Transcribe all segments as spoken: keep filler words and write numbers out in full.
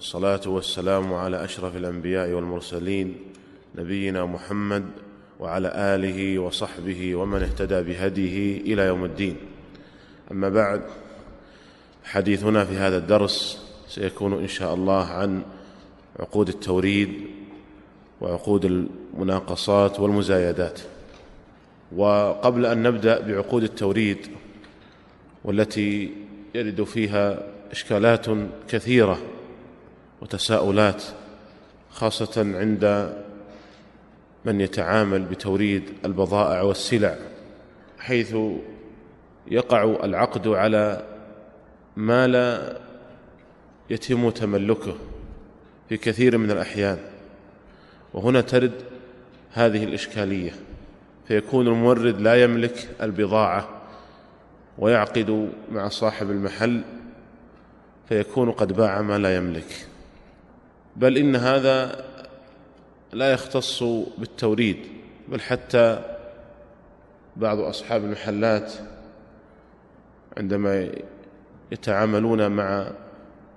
الصلاة والسلام على أشرف الأنبياء والمرسلين نبينا محمد وعلى آله وصحبه ومن اهتدى بهديه إلى يوم الدين. أما بعد، حديثنا في هذا الدرس سيكون إن شاء الله عن عقود التوريد وعقود المناقصات والمزايدات. وقبل أن نبدأ بعقود التوريد والتي يرد فيها إشكالات كثيرة وتساؤلات، خاصة عند من يتعامل بتوريد البضائع والسلع، حيث يقع العقد على ما لا يتم تملكه في كثير من الأحيان، وهنا ترد هذه الإشكالية، فيكون المورد لا يملك البضاعة ويعقد مع صاحب المحل فيكون قد باع ما لا يملك. بل إن هذا لا يختص بالتوريد، بل حتى بعض أصحاب المحلات عندما يتعاملون مع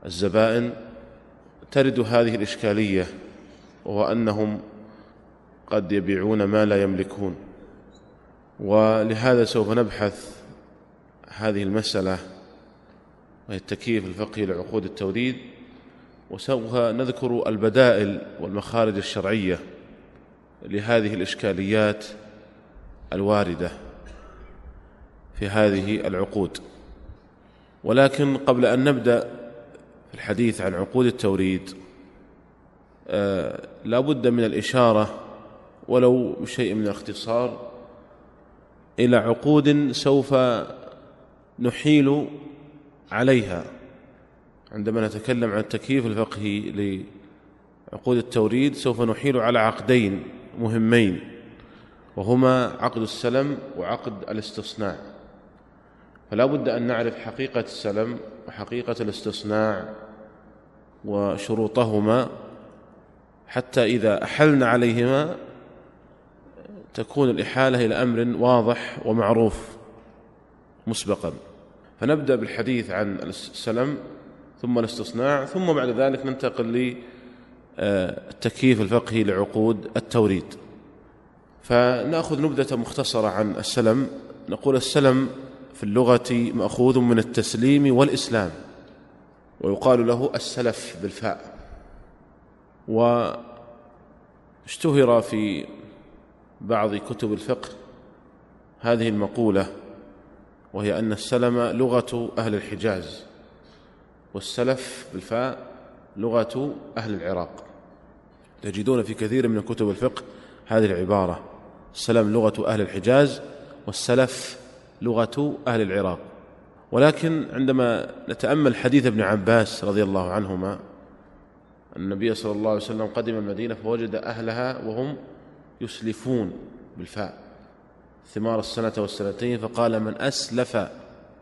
الزبائن ترد هذه الإشكالية، وهو أنهم قد يبيعون ما لا يملكون. ولهذا سوف نبحث هذه المسألة وهي التكييف الفقهي لعقود التوريد، وسوف نذكر البدائل والمخارج الشرعية لهذه الإشكاليات الواردة في هذه العقود. ولكن قبل أن نبدأ في الحديث عن عقود التوريد آه لا بد من الإشارة ولو بشيء من الاختصار إلى عقود سوف نحيل عليها عندما نتكلم عن التكييف الفقهي لعقود التوريد. سوف نحيل على عقدين مهمين، وهما عقد السلم وعقد الاستصناع. فلا بد أن نعرف حقيقة السلم وحقيقة الاستصناع وشروطهما، حتى إذا أحلنا عليهما تكون الإحالة إلى أمر واضح ومعروف مسبقا. فنبدأ بالحديث عن السلم ثم الاستصناع، ثم بعد ذلك ننتقل للتكييف الفقهي لعقود التوريد. فنأخذ نبذة مختصرة عن السلم. نقول السلم في اللغة مأخوذ من التسليم والإسلام، ويقال له السلف بالفاء، واشتهر في بعض كتب الفقه هذه المقولة، وهي أن السلم لغة أهل الحجاز، والسلف بالفاء لغة أهل العراق. تجدون في كثير من كتب الفقه هذه العبارة: السلم لغة أهل الحجاز والسلف لغة أهل العراق. ولكن عندما نتأمل حديث ابن عباس رضي الله عنهما، النبي صلى الله عليه وسلم قدم المدينة فوجد أهلها وهم يسلفون بالفاء ثمار السنة والسنتين، فقال: من أسلف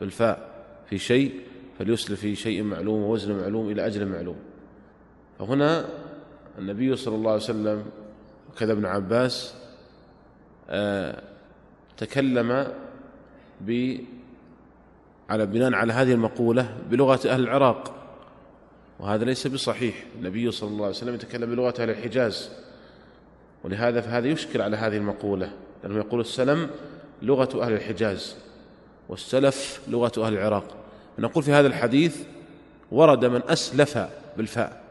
بالفاء في شيء فليسلف في شيء معلوم ووزن معلوم إلى أجل معلوم. فهنا النبي صلى الله عليه وسلم وكذا ابن عباس آه تكلم ب على بناء على هذه المقولة بلغة أهل العراق، وهذا ليس بصحيح. النبي صلى الله عليه وسلم يتكلم بلغة أهل الحجاز، ولهذا فهذا يشكل على هذه المقولة، لأنه يقول السلم لغة أهل الحجاز والسلف لغة أهل العراق. نقول في هذا الحديث ورد من أسلف بالفاء،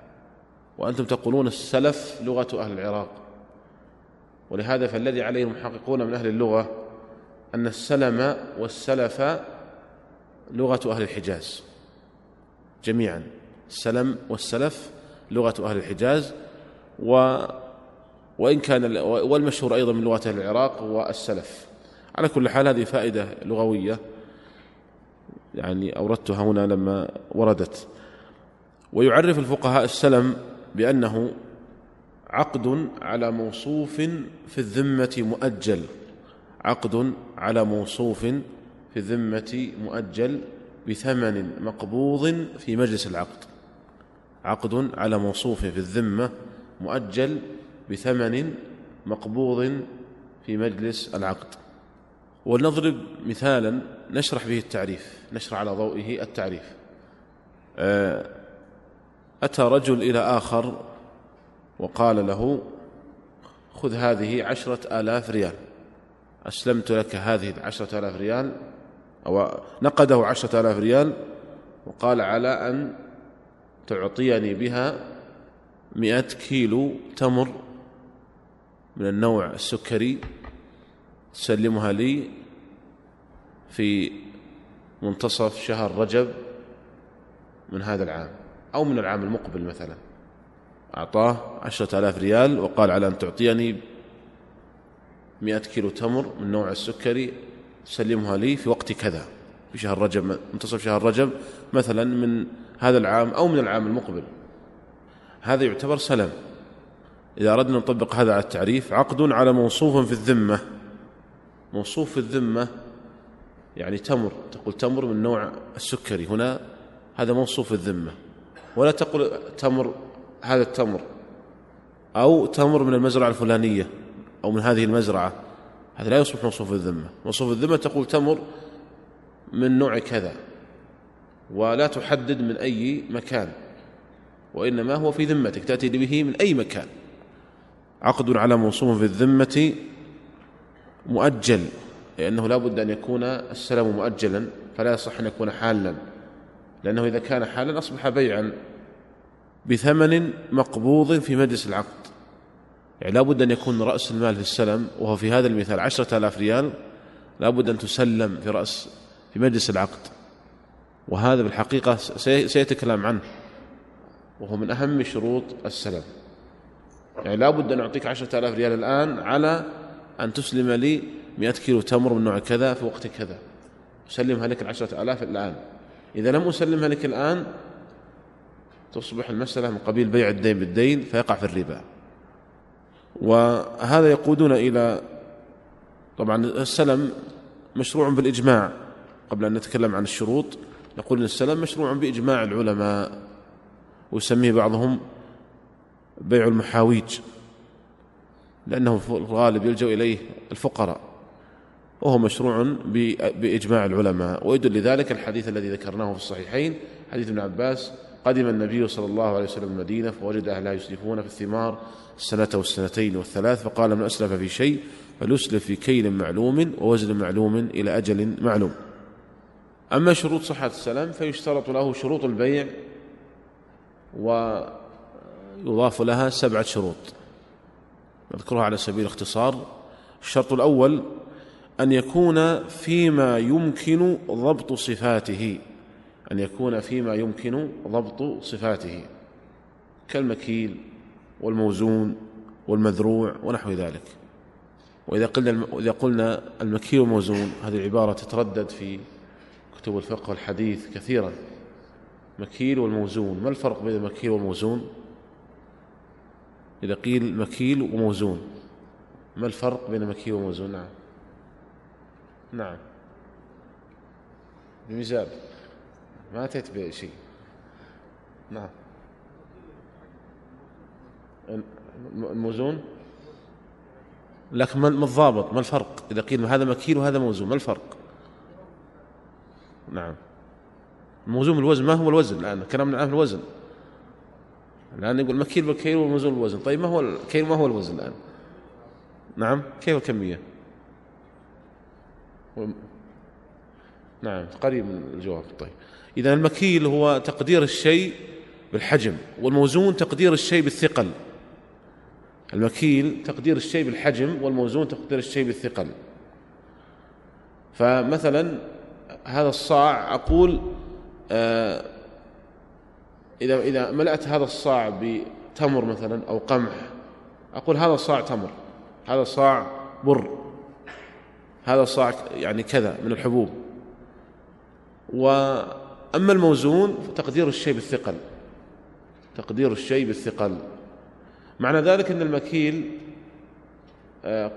وأنتم تقولون السلف لغة أهل العراق. ولهذا فالذي عليه المحققون من أهل اللغة أن السلم والسلف لغة أهل الحجاز جميعا، السلم والسلف لغة أهل الحجاز. و وإن كان والمشهور أيضا من لغة أهل العراق هو السلف. على كل حال هذه فائدة لغوية يعني أوردتها هنا لما وردت. ويعرف الفقهاء السلم بأنه عقد على موصوف في الذمة مؤجل، عقد على موصوف في الذمة مؤجل بثمن مقبوض في مجلس العقد، عقد على موصوف في الذمة مؤجل بثمن مقبوض في مجلس العقد. ونضرب مثالا نشرح به التعريف، نشرح على ضوئه التعريف. أتى رجل إلى آخر وقال له خذ هذه عشرة آلاف ريال، أسلمت لك هذه عشرة آلاف ريال، أو نقده عشرة آلاف ريال وقال على أن تعطيني بها مئة كيلو تمر من النوع السكري تسلمها لي في منتصف شهر رجب من هذا العام أو من العام المقبل مثلا. أعطاه عشرة آلاف ريال وقال على أن تعطيني مئة كيلو تمر من نوع السكري تسلمها لي في وقت كذا في شهر رجب، منتصف شهر رجب مثلا من هذا العام أو من العام المقبل. هذا يعتبر سلم. إذا أردنا نطبق هذا على التعريف، عقد على موصوف في الذمة. موصوف في الذمة يعني تمر، تقول تمر من نوع السكري، هنا هذا موصوف في الذمة، ولا تقول تمر هذا التمر أو تمر من المزرعة الفلانية أو من هذه المزرعة، هذا لا يصبح موصوف الذمة. موصوف الذمة تقول تمر من نوع كذا ولا تحدد من أي مكان، وإنما هو في ذمتك تأتي به من أي مكان. عقد على موصوف في الذمة مؤجل، لأنه لا بد أن يكون السلام مؤجلا، فلا يصح أن يكون حالا، لأنه إذا كان حالا أصبح بيعا بثمن مقبوض في مجلس العقد. يعني لا بد أن يكون رأس المال في السلم، وهو في هذا المثال عشرة آلاف ريال، لا بد أن تسلم في رأس في مجلس العقد، وهذا بالحقيقة سيتكلم عنه، وهو من أهم شروط السلم. يعني لا بد أن أعطيك عشرة آلاف ريال الآن على أن تسلم لي مئة كيلو تمر من نوع كذا في وقت كذا، أسلمها لك العشرة آلاف الآن. إذا لم أسلمها لك الآن تصبح المسألة من قبيل بيع الدين بالدين، فيقع في الربا. وهذا يقودنا إلى، طبعا السلم مشروع بالإجماع، قبل أن نتكلم عن الشروط نقول أن السلم مشروع بإجماع العلماء، ويسميه بعضهم بيع المحاويج، لأنه في الغالب يلجأ إليه الفقراء، وهو مشروع بإجماع العلماء. ويدل لذلك الحديث الذي ذكرناه في الصحيحين، حديث ابن عباس: قدم النبي صلى الله عليه وسلم المدينة فوجد أهلها يسلفون في الثمار السنة والسنتين والثلاث، فقال: من أسلف في شيء فليسلف في كيل معلوم ووزن معلوم إلى أجل معلوم. أما شروط صحة السلم فيشترط له شروط البيع، ويضاف لها سبعة شروط نذكرها على سبيل الاختصار. الشرط الأول: أن يكون فيما يمكن ضبط صفاته، أن يكون فيما يمكن ضبط صفاته كالمكيل والموزون والمذروع ونحو ذلك. وإذا قلنا إذا قلنا المكيل والموزون، هذه العبارة تتردد في كتب الفقه والحديث كثيرا. مكيل والموزون، ما الفرق بين المكيل والموزون؟ إذا قيل مكيل وموزون، ما الفرق بين مكيل وموزون؟ نعم نعم بمزاب ما أتيت بشيء. نعم الموزون، لكن ما الضابط، ما الفرق؟ إذا قيل هذا مكيل وهذا موزون، ما الفرق؟ نعم الموزون الوزن، ما هو الوزن؟ الآن كلامنا عن الوزن، الآن يقول مكيل بالكيل والموزون بالوزن، طيب ما هو الكيل ما هو الوزن الآن؟ نعم كيف الكمية؟ نعم قريب من الجواب. طيب إذا المكيل هو تقدير الشيء بالحجم، والموزون تقدير الشيء بالثقل. المكيل تقدير الشيء بالحجم، والموزون تقدير الشيء بالثقل. فمثلا هذا الصاع، أقول آه إذا إذا ملأت هذا الصاع بتمر مثلا أو قمح، أقول هذا صاع تمر، هذا صاع بر، هذا صاع يعني كذا من الحبوب. وأما الموزون فتقدير الشيء بالثقل، تقدير الشيء بالثقل. معنى ذلك أن المكيل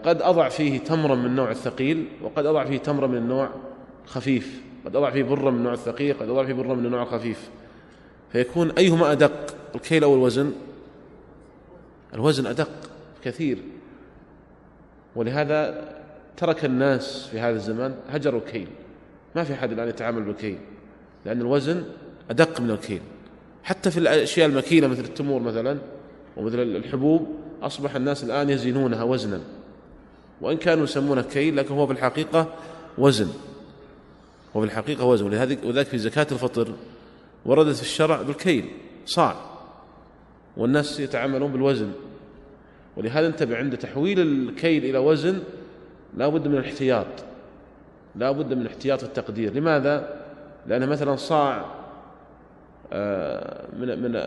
قد أضع فيه تمرا من النوع الثقيل، وقد أضع فيه تمرا من النوع الخفيف، قد أضع فيه برا من النوع الثقيل، قد أضع فيه برا من النوع الخفيف، فيكون أيهما أدق، الكيل أو الوزن؟ الوزن أدق كثير. ولهذا ترك الناس في هذا الزمان هجروا الكيل، ما في أحد الآن يتعامل بالكيل، لأن الوزن أدق من الكيل، حتى في الأشياء المكيلة مثل التمور مثلا ومثل الحبوب أصبح الناس الآن يزنونها وزنا، وإن كانوا يسمونه كيل لكن هو في الحقيقة وزن، هو في الحقيقة وزن. وذلك في زكاة الفطر وردت في الشرع بالكيل صاع، والناس يتعاملون بالوزن، ولهذا انتبه عند تحويل الكيل إلى وزن لا بد من الاحتياط، لا بد من احتياط التقدير. لماذا؟ لأن مثلا صاع من من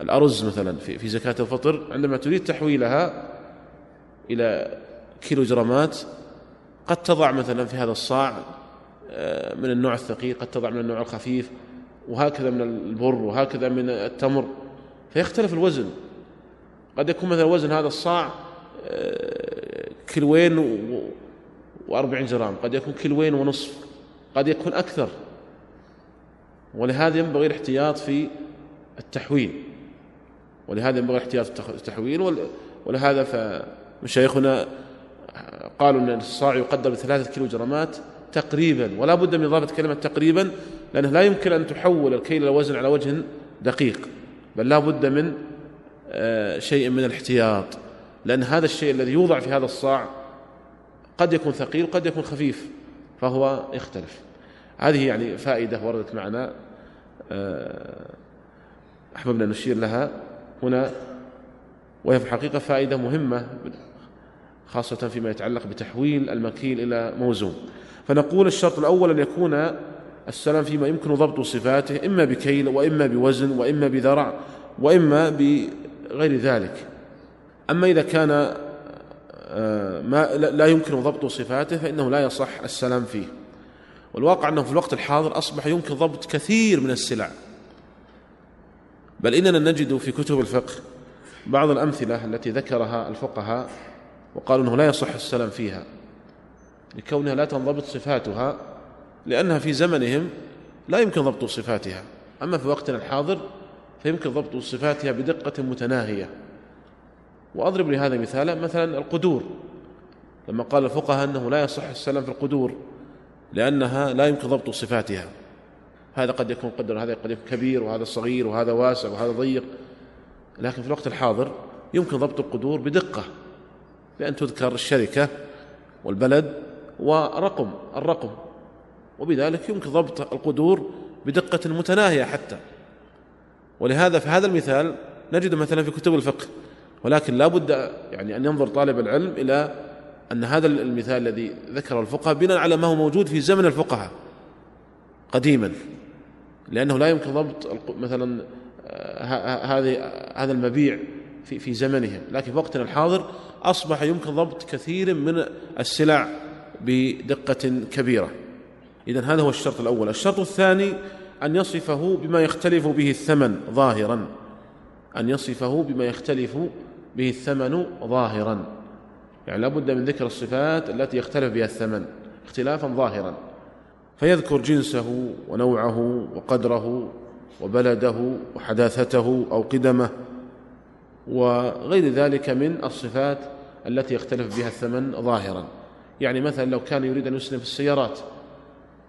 الأرز مثلا في في زكاة الفطر عندما تريد تحويلها إلى كيلو جرامات قد تضع مثلا في هذا الصاع من النوع الثقيل، قد تضع من النوع الخفيف، وهكذا من البر وهكذا من التمر، فيختلف الوزن. قد يكون مثلا وزن هذا الصاع كيلوين وأربعين جرام، قد يكون كيلوين ونصف، قد يكون أكثر، ولهذا ينبغي الاحتياط في التحويل، ولهذا ينبغي الاحتياط في التحويل. ولهذا فمشايخنا قالوا أن الصاع يقدر بثلاثة كيلو جرامات تقريبا، ولا بد من إضافة كلمة تقريبا، لأنه لا يمكن أن تحول الكيل إلى وزن على وجه دقيق، بل لا بد من شيء من الاحتياط، لأن هذا الشيء الذي يوضع في هذا الصاع قد يكون ثقيل وقد يكون خفيف، فهو يختلف. هذه يعني فائدة وردت معنا أحببنا نشير لها هنا، وهي في الحقيقة فائدة مهمة خاصة فيما يتعلق بتحويل المكيل إلى موزون. فنقول الشرط الأول أن يكون السلام فيما يمكن ضبط صفاته، إما بكيل وإما بوزن وإما بذرع وإما بغير ذلك. أما إذا كان ما لا يمكن ضبط صفاته فإنه لا يصح السلام فيه. والواقع أنه في الوقت الحاضر أصبح يمكن ضبط كثير من السلع، بل إننا نجد في كتب الفقه بعض الأمثلة التي ذكرها الفقهاء وقالوا أنه لا يصح السلام فيها لكونها لا تنضبط صفاتها، لأنها في زمنهم لا يمكن ضبط صفاتها. أما في وقتنا الحاضر فيمكن ضبط صفاتها بدقة متناهية. وأضرب لهذا مثالا، مثلا القدور، لما قال الفقهاء أنه لا يصح السلام في القدور لأنها لا يمكن ضبط صفاتها، هذا قد يكون قدر، هذا قد يكون كبير وهذا صغير وهذا واسع وهذا ضيق. لكن في الوقت الحاضر يمكن ضبط القدور بدقة، بأن تذكر الشركة والبلد ورقم الرقم، وبذلك يمكن ضبط القدور بدقة متناهية حتى. ولهذا في هذا المثال نجد مثلا في كتب الفقه، ولكن لا بد يعني أن ينظر طالب العلم إلى أن هذا المثال الذي ذكر الفقهاء بناء على ما هو موجود في زمن الفقهاء قديما، لأنه لا يمكن ضبط مثلا هذا المبيع في في زمنهم، لكن في وقتنا الحاضر أصبح يمكن ضبط كثير من السلع بدقة كبيرة. إذن هذا هو الشرط الأول. الشرط الثاني أن يصفه بما يختلف به الثمن ظاهرا، أن يصفه بما يختلف به الثمن ظاهرا، يعني لا بد من ذكر الصفات التي يختلف بها الثمن اختلافا ظاهرا، فيذكر جنسه ونوعه وقدره وبلده وحداثته أو قدمه وغير ذلك من الصفات التي يختلف بها الثمن ظاهرا. يعني مثلا لو كان يريد أن يسلم في السيارات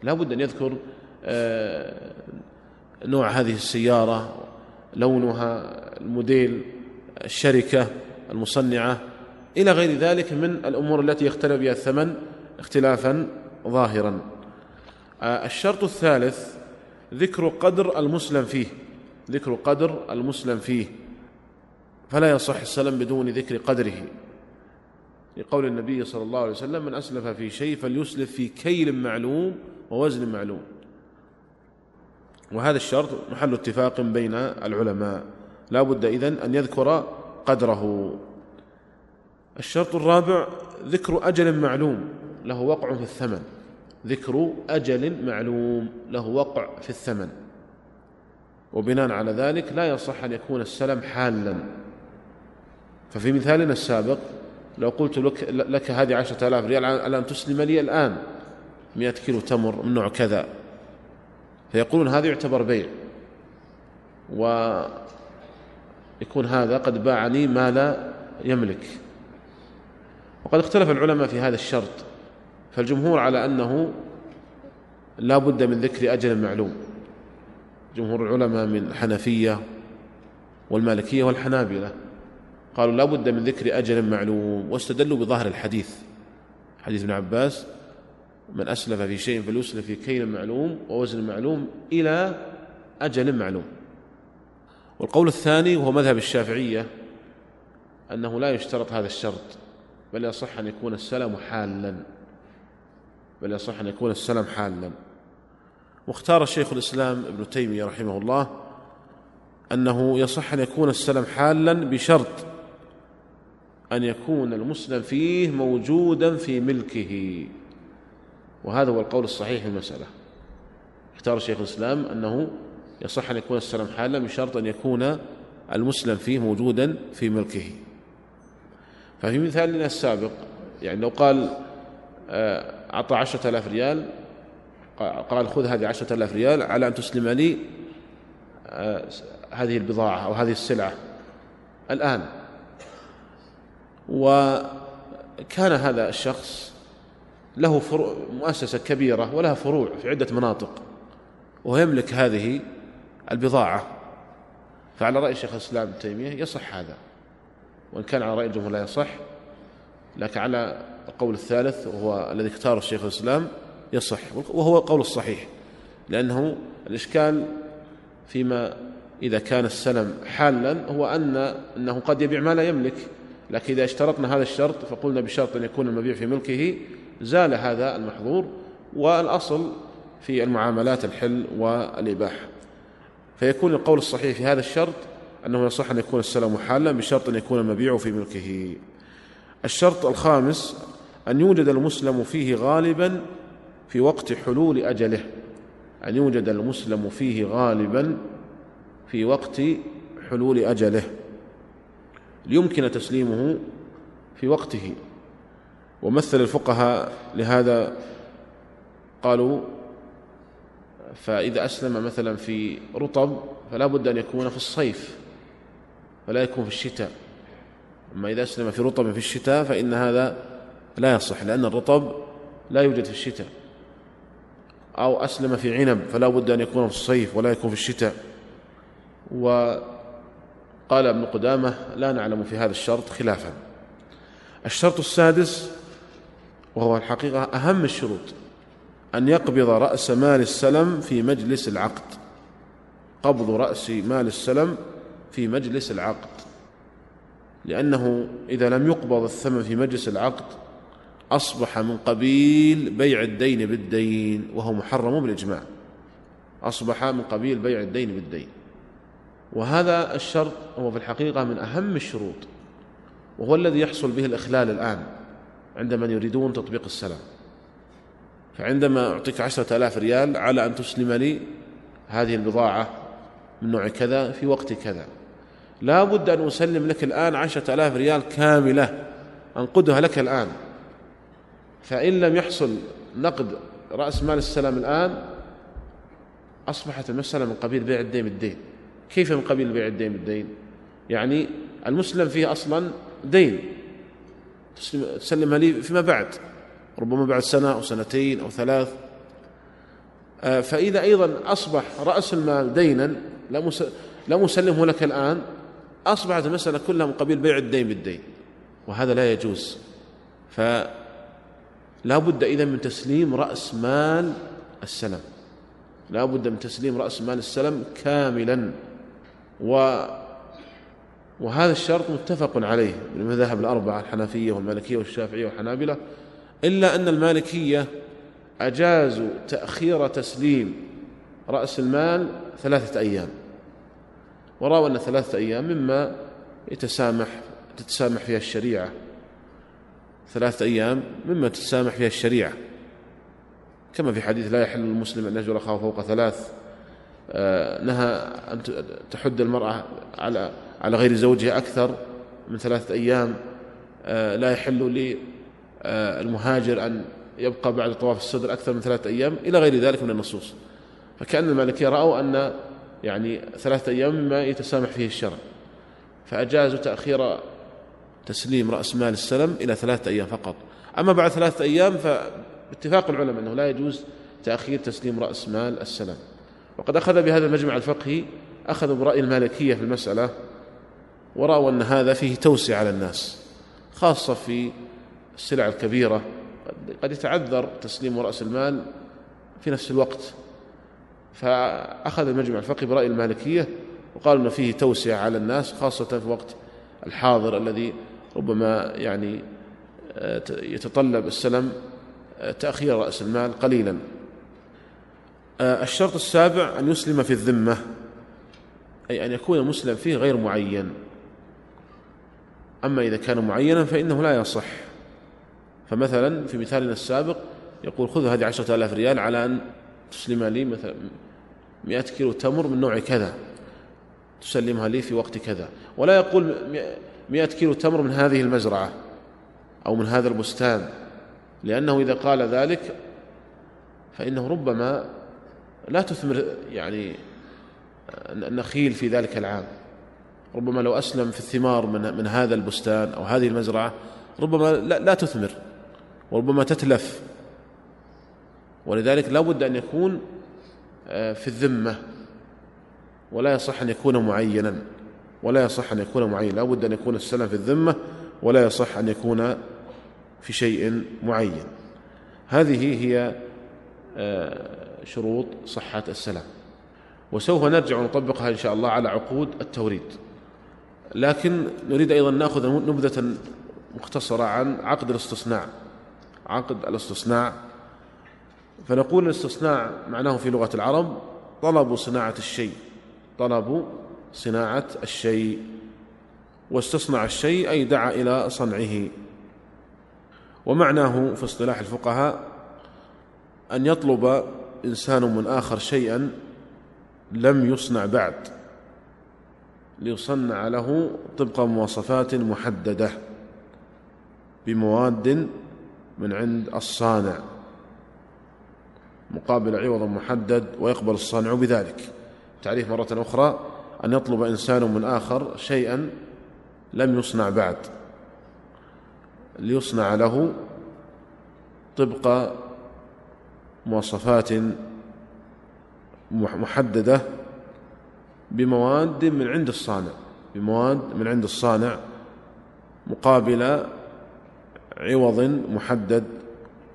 لا بد أن يذكر نوع هذه السيارة، لونها، الموديل، الشركة المصنعة، إلى غير ذلك من الأمور التي يختلف بها الثمن اختلافا ظاهرا. الشرط الثالث ذكر قدر المسلم فيه، ذكر قدر المسلم فيه، فلا يصح السلم بدون ذكر قدره، لقول النبي صلى الله عليه وسلم: من أسلف في شيء فليسلف في كيل معلوم ووزن معلوم. وهذا الشرط محل اتفاق بين العلماء، لا بد إذن أن يذكر قدره. الشرط الرابع ذكر أجل معلوم له وقع في الثمن، ذكر أجل معلوم له وقع في الثمن، وبناء على ذلك لا يصح أن يكون السلم حالا. ففي مثالنا السابق لو قلت لك, لك هذه عشرة آلاف ريال على أن تسلم لي الآن مئة كيلو تمر من نوع كذا، فيقولون هذا يعتبر بيع، ويكون هذا قد باع لي ما لا يملك. وقد اختلف العلماء في هذا الشرط، فالجمهور على أنه لا بد من ذكر أجل معلوم، جمهور العلماء من الحنفية والمالكية والحنابلة قالوا لا بد من ذكر أجل معلوم، واستدلوا بظاهر الحديث، حديث ابن عباس: من أسلف في شيء فليسلف في كيل معلوم ووزن معلوم إلى أجل معلوم. والقول الثاني وهو مذهب الشافعية أنه لا يشترط هذا الشرط، بل يصح أن يكون السلام حالا بل يصح أن يكون السلام حالا. واختار الشيخ الإسلام ابن تيمية رحمه الله أنه يصح أن يكون السلام حالا بشرط أن يكون المسلم فيه موجودا في ملكه، وهذا هو القول الصحيح في المسألة. اختار الشيخ الإسلام أنه يصح أن يكون السلام حالا بشرط أن يكون المسلم فيه موجودا في ملكه. ففي مثالنا السابق يعني لو قال أعطى عشرة آلاف ريال، قال خذ هذه عشرة آلاف ريال على أن تسلم لي هذه البضاعة أو هذه السلعة الآن، وكان هذا الشخص له مؤسسة كبيرة ولها فروع في عدة مناطق ويملك هذه البضاعة، فعلى رأي شيخ الإسلام ابن تيمية يصح هذا، وإن كان على رأي الجمهور لا يصح، لكن على القول الثالث وهو الذي اختاره الشيخ الإسلام يصح، وهو القول الصحيح، لأنه الإشكال فيما إذا كان السلم حالا هو أن أنه قد يبيع ما لا يملك، لكن إذا اشترطنا هذا الشرط فقلنا بشرط أن يكون المبيع في ملكه زال هذا المحظور، والأصل في المعاملات الحل والإباحة. فيكون القول الصحيح في هذا الشرط أنه يصح أن يكون السلم حالا بشرط أن يكون المبيع في ملكه. الشرط الخامس أن يوجد المسلم فيه غالبا في وقت حلول أجله، أن يوجد المسلم فيه غالبا في وقت حلول أجله ليمكن تسليمه في وقته. ومثل الفقهاء لهذا قالوا: فإذا أسلم مثلا في رطب فلا بد أن يكون في الصيف فلا يكون في الشتاء، أما إذا أسلم في رطب في الشتاء فإن هذا لا يصح، لأن الرطب لا يوجد في الشتاء. أو أسلم في عنب فلا بد أن يكون في الصيف ولا يكون في الشتاء. وقال ابن قدامة: لا نعلم في هذا الشرط خلافا. الشرط السادس وهو الحقيقة أهم الشروط أن يقبض رأس مال السلم في مجلس العقد، قبض رأس مال السلم في مجلس العقد، لأنه إذا لم يقبض الثمن في مجلس العقد أصبح من قبيل بيع الدين بالدين، وهو محرم بالإجماع، أصبح من قبيل بيع الدين بالدين. وهذا الشرط هو في الحقيقة من أهم الشروط، وهو الذي يحصل به الإخلال الآن عندما يريدون تطبيق السلام. فعندما أعطيك عشرة آلاف ريال على أن تسلم لي هذه البضاعة من نوع كذا في وقت كذا، لا بد أن أسلم لك الآن عشرة آلاف ريال كاملة، أنقدها لك الآن، فإن لم يحصل نقد رأس مال السلام الآن أصبحت المسألة من قبيل بيع الدين بالدين. كيف من قبيل بيع الدين بالدين؟ يعني المسلم فيه أصلا دين تسلمها لي فيما بعد، ربما بعد سنة أو سنتين أو ثلاث، فإذا أيضا أصبح رأس المال دينا لم أسلمه لك الآن أصبحت المسألة كلها من قبيل بيع الدين بالدين، وهذا لا يجوز. فلا بد إذا من تسليم رأس مال السلم، لا بد من تسليم رأس مال السلم كاملا. و وهذا الشرط متفق عليه من المذاهب الأربعة: الحنفية والمالكية والشافعية والحنابلة، إلا أن المالكية أجازوا تأخير تسليم رأس المال ثلاثة أيام، ورأوا أن ثلاثة أيام مما يتسامح تتسامح فيها الشريعة، ثلاثة أيام مما تتسامح فيها الشريعة، كما في حديث: لا يحل المسلم أن يهجر أخاه فوق ثلاث. نهى أن تحد المرأة على على غير زوجها أكثر من ثلاثة أيام. لا يحل لي المهاجر أن يبقى بعد طواف الصدر أكثر من ثلاثة أيام، إلى غير ذلك من النصوص. فكأن المالكية رأوا أن يعني ثلاثة أيام مما يتسامح فيه الشرع، فأجازوا تأخير تسليم رأس مال السلم إلى ثلاثة أيام فقط. أما بعد ثلاثة أيام فاتفاق العلماء أنه لا يجوز تأخير تسليم رأس مال السلم. وقد أخذ بهذا المجمع الفقهي أخذوا برأي المالكية في المسألة، ورأوا أن هذا فيه توسع على الناس، خاصة في السلع الكبيرة قد يتعذر تسليم رأس المال في نفس الوقت. فأخذ المجمع الفقهي برأي المالكية وقالوا أن فيه توسع على الناس، خاصة في وقت الحاضر الذي ربما يعني يتطلب السلم تأخير رأس المال قليلا. الشرط السابع أن يسلم في الذمة، أي أن يكون مسلم فيه غير معين، أما إذا كان معينا فإنه لا يصح. فمثلا في مثالنا السابق يقول خذ هذه عشرة آلاف ريال على أن تسلم لي مثلا مئة كيلو تمر من نوع كذا، تسلمها لي في وقت كذا، ولا يقول مئة كيلو تمر من هذه المزرعة أو من هذا البستان، لأنه إذا قال ذلك فإنه ربما لا تثمر يعني النخيل في ذلك العام، ربما لو أسلم في الثمار من, من هذا البستان أو هذه المزرعة ربما لا, لا تثمر وربما تتلف. ولذلك لا بد أن يكون في الذمة، ولا يصح أن يكون معينا، ولا يصح أن يكون معين، لا بد أن يكون السلم في الذمة، ولا يصح أن يكون في شيء معين. هذه هي شروط صحة السلم، وسوف نرجع ونطبقها إن شاء الله على عقود التوريد. لكن نريد أيضا نأخذ نبذة مختصرة عن عقد الاستصناع. عقد الاستصناع، فنقول الاستصناع معناه في لغة العرب طلب صناعة الشيء، طلب صناعة الشيء، واستصنع الشيء أي دعا إلى صنعه. ومعناه في اصطلاح الفقهاء أن يطلب إنسان من آخر شيئا لم يصنع بعد ليصنع له طبق مواصفات محددة بمواد من عند الصانع مقابل عوض محدد، ويقبل الصانع بذلك. تعريف مرة أخرى: أن يطلب إنسان من آخر شيئا لم يصنع بعد ليصنع له طبق مواصفات محددة بمواد من عند الصانع، بمواد من عند الصانع مقابل عوض محدد،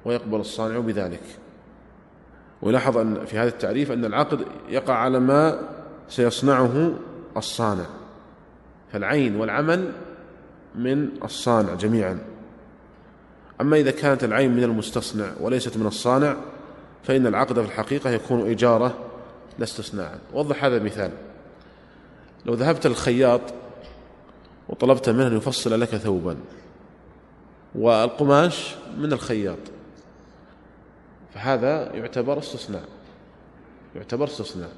ويقبل الصانع بذلك. ولاحظ أن في هذا التعريف أن العقد يقع على ما سيصنعه الصانع، فالعين والعمل من الصانع جميعا. أما إذا كانت العين من المستصنع وليست من الصانع فإن العقد في الحقيقة يكون إجارة لا استثناء. وضح هذا مثال: لو ذهبت للخياط وطلبت منه أن يفصل لك ثوبا، والقماش من الخياط، فهذا يعتبر استثناء، يعتبر استثناء.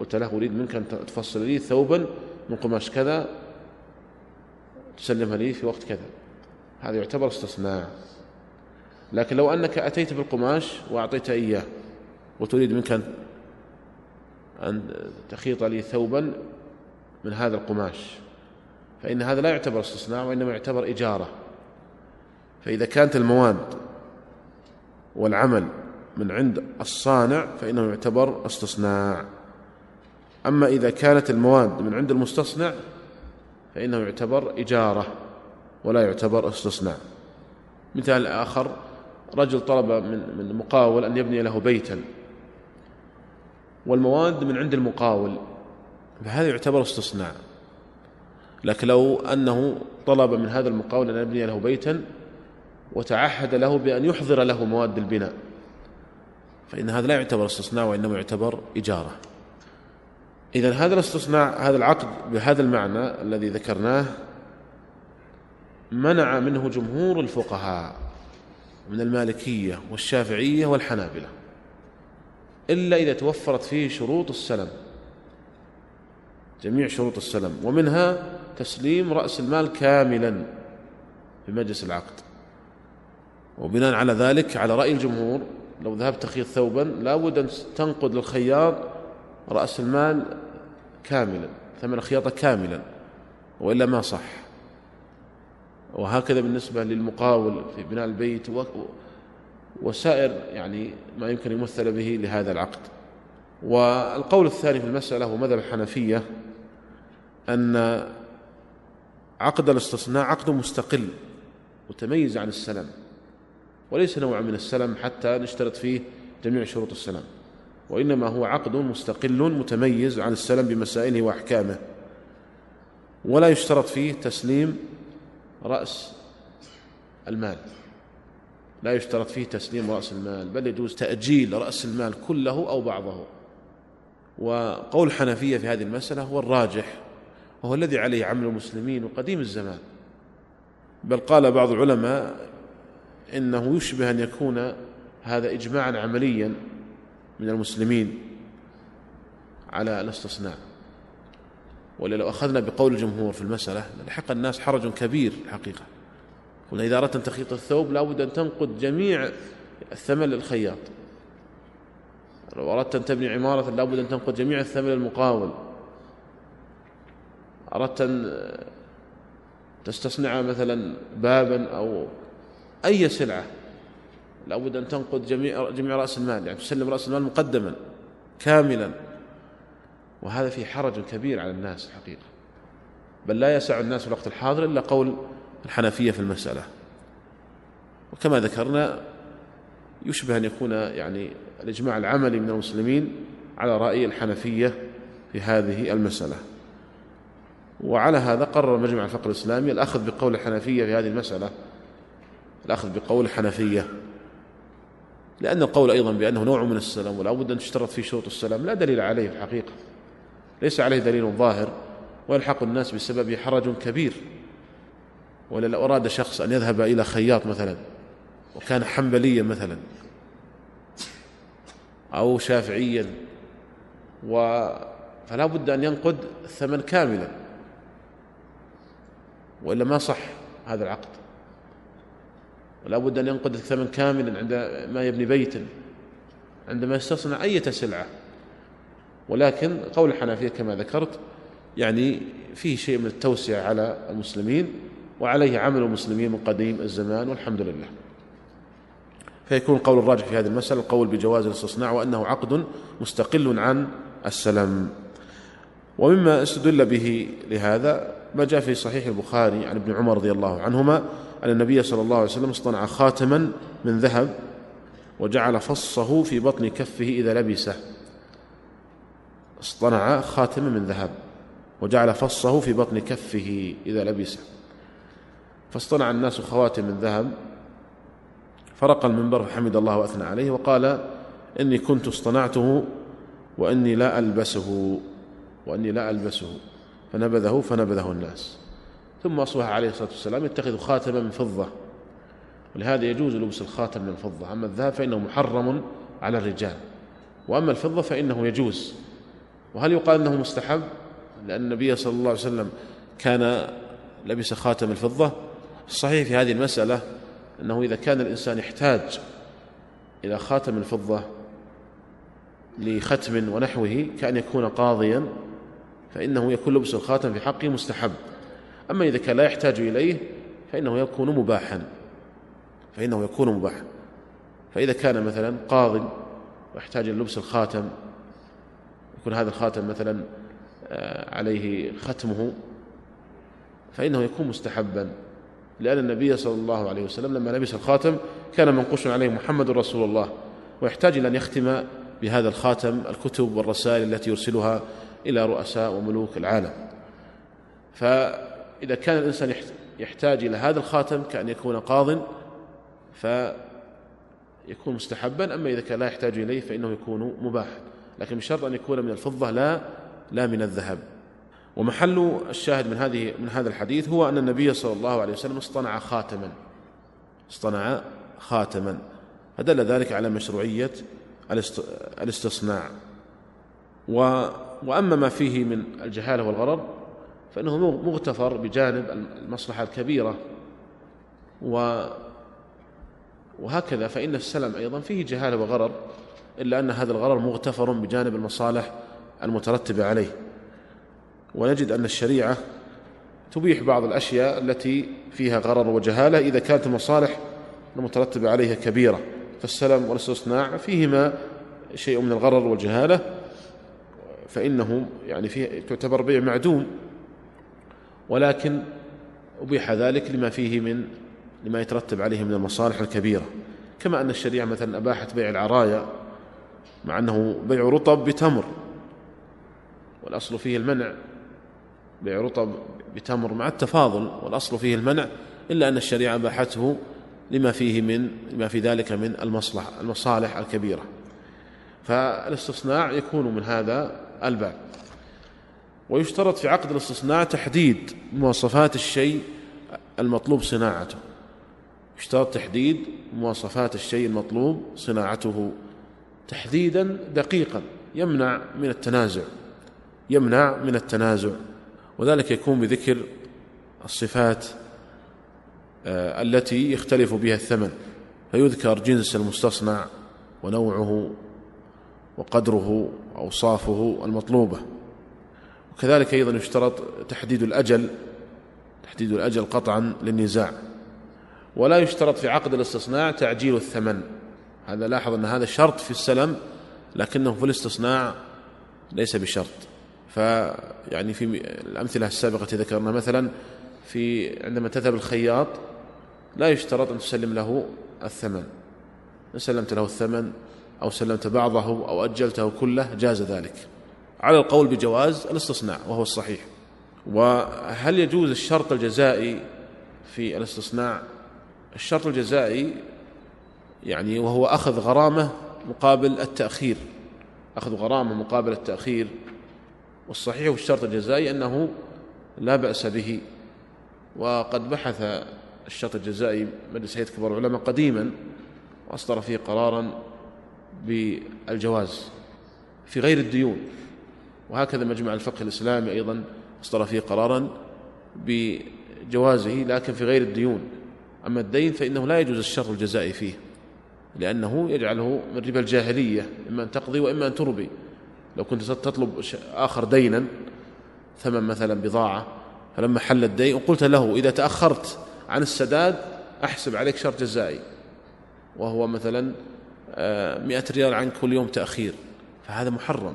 قلت له أريد منك أن تفصل لي ثوبا من قماش كذا، تسلمها لي في وقت كذا، هذا يعتبر استثناء. لكن لو أنك أتيت بالقماش وأعطيت إياه وتريد منك أن تخيط لي ثوبا من هذا القماش، فإن هذا لا يعتبر استثناء وإنما يعتبر إجارة. فإذا كانت المواد والعمل من عند الصانع فإنه يعتبر استثناء، أما إذا كانت المواد من عند المستصنع فإنه يعتبر إجارة ولا يعتبر استثناء. مثال آخر: رجل طلب من من مقاول أن يبني له بيتا، والمواد من عند المقاول، فهذا يعتبر استثناء. لكن لو أنه طلب من هذا المقاول أن يبني له بيتا وتعهد له بأن يحضر له مواد البناء، فإن هذا لا يعتبر استثناء وإنما يعتبر إجارة. إذن هذا الاستثناء، هذا العقد بهذا المعنى الذي ذكرناه، منع منه جمهور الفقهاء من المالكية والشافعية والحنابلة، إلا إذا توفرت فيه شروط السلم، جميع شروط السلم، ومنها تسليم رأس المال كاملا في مجلس العقد. وبناء على ذلك على رأي الجمهور لو ذهبت تخيط ثوبا لا بد أن تنقد للخياط رأس المال كاملا، ثمن الخياطة كاملا، وإلا ما صح. وهكذا بالنسبة للمقاول في بناء البيت وسائر يعني ما يمكن يمثل به لهذا العقد. والقول الثاني في المسألة هو مذهب الحنفية أن عقد الاستصناع عقد مستقل وتميز عن السلام وليس نوع من السلام حتى نشترط فيه جميع شروط السلام، وإنما هو عقد مستقل متميز عن السلام بمسائله وأحكامه، ولا يشترط فيه تسليم رأس المال، لا يشترط فيه تسليم رأس المال، بل يجوز تأجيل رأس المال كله أو بعضه. وقول الحنفية في هذه المسألة هو الراجح، وهو الذي عليه عمل المسلمين وقديم الزمان، بل قال بعض العلماء إنه يشبه أن يكون هذا إجماعا عمليا من المسلمين على الاستصناع. ولو أخذنا بقول الجمهور في المسألة لحق الناس حرج كبير الحقيقة، وإذا إذا أردت أن تخيط الثوب لا بد أن تنقد جميع الثمن للخياط، لو أردت أن تبني عمارة لا بد أن تنقد جميع الثمن للمقاول، أردت أن تستصنع مثلا بابا أو أي سلعة لا بد أن تنقد جميع جميع رأس المال، يعني تسلم رأس المال مقدما كاملا، وهذا فيه حرج كبير على الناس الحقيقة، بل لا يسع الناس في الوقت الحاضر إلا قول الحنفية في المسألة. وكما ذكرنا يشبه أن يكون يعني الإجماع العملي من المسلمين على رأي الحنفية في هذه المسألة. وعلى هذا قرر مجمع الفقه الإسلامي الأخذ بقول الحنفية في هذه المسألة، الأخذ بقول الحنفية، لأن القول أيضا بأنه نوع من السلام ولا بد أن تشترط في شروط السلام لا دليل عليه الحقيقة، ليس عليه دليل ظاهر، ويلحق الناس بسببه حرج كبير. ولا لو أراد شخص أن يذهب إلى خياط مثلا وكان حنبليا مثلا أو شافعيا و... فلا بد أن ينقد الثمن كاملا، وإلا ما صح هذا العقد، ولا بد أن ينقد الثمن كاملا عندما يبني بيتا، عندما يستصنع أي سلعة. ولكن قول الحنفية كما ذكرت يعني فيه شيء من التوسعة على المسلمين، وعليه عمل المسلمين من قديم الزمان والحمد لله. فيكون قول الراجح في هذه المسألة القول بجواز الاستصناع وأنه عقد مستقل عن السلم. ومما استدل به لهذا ما جاء في صحيح البخاري عن ابن عمر رضي الله عنهما أن النبي صلى الله عليه وسلم اصطنع خاتما من ذهب وجعل فصه في بطن كفه إذا لبسه، اصطنع خاتما من ذهب وجعل فصه في بطن كفه إذا لبسه، فاصطنع الناس خواتم من ذهب، فرق المنبر فحمد الله وأثنى عليه وقال إني كنت اصطنعته وإني لا ألبسه وإني لا ألبسه فنبذه فنبذه الناس. ثم أصبح عليه الصلاة والسلام يتخذ خاتما من فضة، ولهذا يجوز لبس الخاتم من فضة، أما الذهب فإنه محرم على الرجال، وأما الفضة فإنه يجوز. وهل يقال أنه مستحب؟ لأن النبي صلى الله عليه وسلم كان لبس خاتم الفضة. الصحيح في هذه المسألة أنه إذا كان الإنسان يحتاج إلى خاتم الفضة لختم ونحوه كأن يكون قاضيا فإنه يكون لبس الخاتم في حقه مستحب، أما إذا كان لا يحتاج إليه فإنه يكون مباحا فإنه يكون مباحا فإذا كان مثلا قاضي ويحتاج إلى لبس الخاتم، يكون هذا الخاتم مثلا عليه ختمه، فإنه يكون مستحبا، لأن النبي صلى الله عليه وسلم لما لبس الخاتم كان منقوش عليه محمد رسول الله، ويحتاج إلى أن يختم بهذا الخاتم الكتب والرسائل التي يرسلها إلى رؤساء وملوك العالم. فإذا كان الإنسان يحتاج إلى هذا الخاتم كأن يكون قاضٍ فيكون مستحبا، أما إذا كان لا يحتاج إليه فإنه يكون مباحا، لكن بشرط أن يكون من الفضة لا لا من الذهب. ومحل الشاهد من هذه من هذا الحديث هو أن النبي صلى الله عليه وسلم اصطنع خاتما اصطنع خاتما فدل ذلك على مشروعية الاستصناع. وأما ما فيه من الجهالة والغرر فإنه مغتفر بجانب المصلحة الكبيرة، وهكذا فإن السلم أيضا فيه جهالة وغرر، إلا أن هذا الغرر مغتفر بجانب المصالح المترتبة عليه. ونجد أن الشريعة تبيح بعض الأشياء التي فيها غرر وجهالة إذا كانت المصالح المترتبة عليها كبيرة، فالسلم والاستصناع فيهما شيء من الغرر والجهالة، فإنه يعني فيه تعتبر بيع معدوم، ولكن أبيح ذلك لما فيه من لما يترتب عليه من المصالح الكبيرة، كما أن الشريعة مثلا أباحت بيع العرايا مع أنه بيع رطب بتمر، والأصل فيه المنع، بيع رطب بتمر مع التفاضل، والأصل فيه المنع، إلا أن الشريعة أباحته لما فيه من لما في ذلك من المصلح المصالح الكبيرة، فالاستثناء يكون من هذا الباب. ويشترط في عقد الاستصناع تحديد مواصفات الشيء المطلوب صناعته، يشترط تحديد مواصفات الشيء المطلوب صناعته تحديدا دقيقا يمنع من التنازع، يمنع من التنازع، وذلك يكون بذكر الصفات التي يختلف بها الثمن، فيذكر جنس المستصنع ونوعه وقدره وأوصافه المطلوبة. وكذلك أيضا يشترط تحديد الأجل، تحديد الأجل قطعا للنزاع. ولا يشترط في عقد الاستصناع تعجيل الثمن، هذا لاحظ أن هذا شرط في السلم لكنه في الاستصناع ليس بشرط. فيعني في الأمثلة السابقة ذكرنا مثلا في عندما تذهب الخياط لا يشترط أن تسلم له الثمن، إن سلمت له الثمن أو سلمت بعضه أو أجلته كله جاز ذلك، على القول بجواز الاستصناع وهو الصحيح. وهل يجوز الشرط الجزائي في الاستصناع؟ الشرط الجزائي يعني وهو أخذ غرامة مقابل التأخير، أخذ غرامة مقابل التأخير، والصحيح والشرط الجزائي أنه لا بأس به. وقد بحث الشرط الجزائي مجلس هيئة كبار العلماء قديما وأصدر فيه قرارا بالجواز في غير الديون، وهكذا مجمع الفقه الإسلامي أيضا أصدر فيه قرارا بجوازه لكن في غير الديون. أما الدين فإنه لا يجوز الشرط الجزائي فيه، لأنه يجعله من ربا الجاهلية، إما أن تقضي وإما أن تربي. لو كنت تطلب آخر دينا ثمن مثلا بضاعة، فلما حل الدين وقلت له إذا تأخرت عن السداد أحسب عليك شرط جزائي، وهو مثلا مئة ريال عن كل يوم تأخير، فهذا محرم،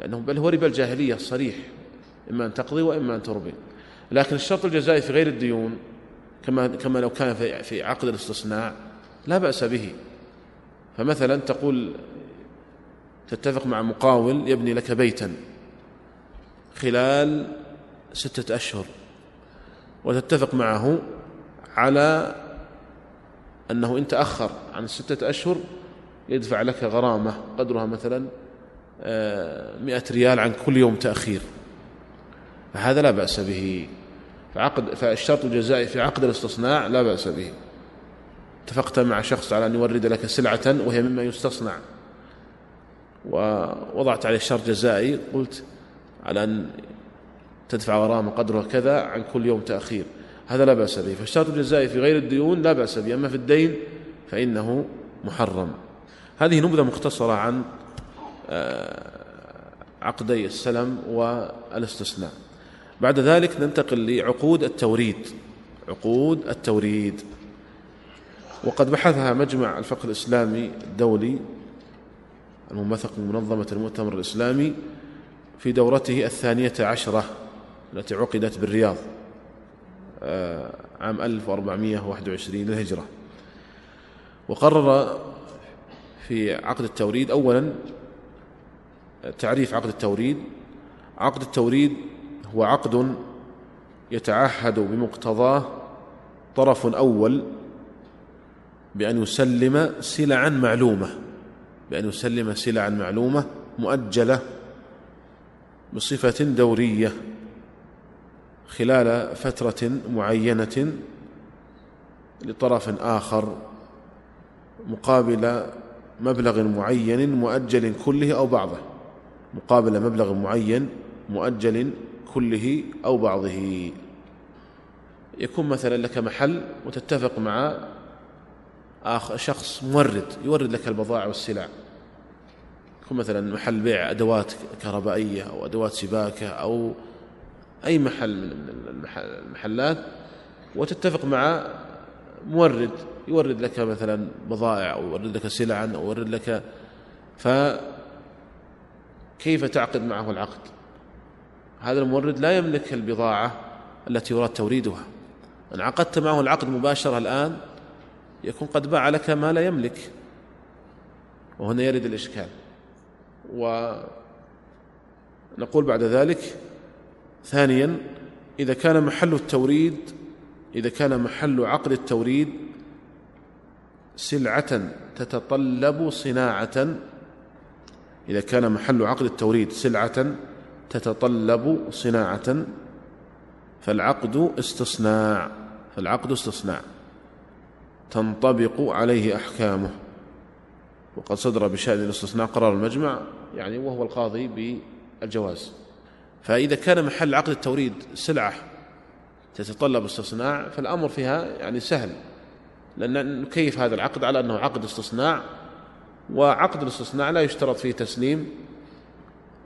لأنه بل هو ربا الجاهلية الصريح، إما أن تقضي وإما أن تربي. لكن الشرط الجزائي في غير الديون كما كما لو كان في عقد الاستصناع لا بأس به. فمثلا تقول تتفق مع مقاول يبني لك بيتا خلال ستة أشهر، وتتفق معه على أنه إن تأخر عن ستة أشهر يدفع لك غرامة قدرها مثلا مئة ريال عن كل يوم تأخير، فهذا لا بأس به. فعقد فالشرط الجزائي في عقد الاستصناع لا بأس به. اتفقت مع شخص على أن يورد لك سلعة وهي مما يستصنع، ووضعت عليه شرط جزائي، قلت على أن تدفع غرامة قدرها كذا عن كل يوم تأخير، هذا لا بأس به. فالشرط الجزائي في غير الديون لا بأس به، أما في الدين فإنه محرم. هذه نبذة مختصرة عن عقدي السلم والاستصناع. بعد ذلك ننتقل لعقود التوريد، عقود التوريد، وقد بحثها مجمع الفقه الإسلامي الدولي المنبثق من منظمة المؤتمر الإسلامي في دورته الثانية عشرة التي عقدت بالرياض عام ألف وأربعمائة وواحد وعشرين للهجرة، وقرر في عقد التوريد أولا تعريف عقد التوريد. عقد التوريد هو عقد يتعهد بمقتضاه طرف أول بأن يسلم سلعا معلومة، بأن يسلم سلعا معلومة مؤجلة بصفة دورية خلال فترة معينة لطرف آخر مقابل مبلغ معين مؤجل كله أو بعضه، مقابل مبلغ معين مؤجل كله أو بعضه. يكون مثلا لك محل وتتفق مع شخص مورد يورد لك البضائع والسلع، يكون مثلا محل بيع أدوات كهربائية أو أدوات سباكة أو أي محل من المحلات، وتتفق مع مورد يورد لك مثلا بضائع أو يورد لك سلعا أو يورد لك، ف كيف تعقد معه العقد؟ هذا المورد لا يملك البضاعة التي يراد توريدها. إن عقدت معه العقد مباشرة الآن يكون قد باع لك ما لا يملك، وهنا يرد الإشكال. ونقول بعد ذلك ثانيا إذا كان محل التوريد إذا كان محل عقد التوريد سلعة تتطلب صناعة إذا كان محل عقد التوريد سلعة تتطلب صناعة فالعقد استصناع فالعقد استصناع تنطبق عليه أحكامه. وقد صدر بشأن الاستصناع قرار المجمع يعني وهو القاضي بالجواز. فإذا كان محل عقد التوريد سلعة تتطلب استصناع فالأمر فيها يعني سهل، لأن نكيف هذا العقد على أنه عقد استصناع، وعقد الاستصناع لا يشترط فيه تسليم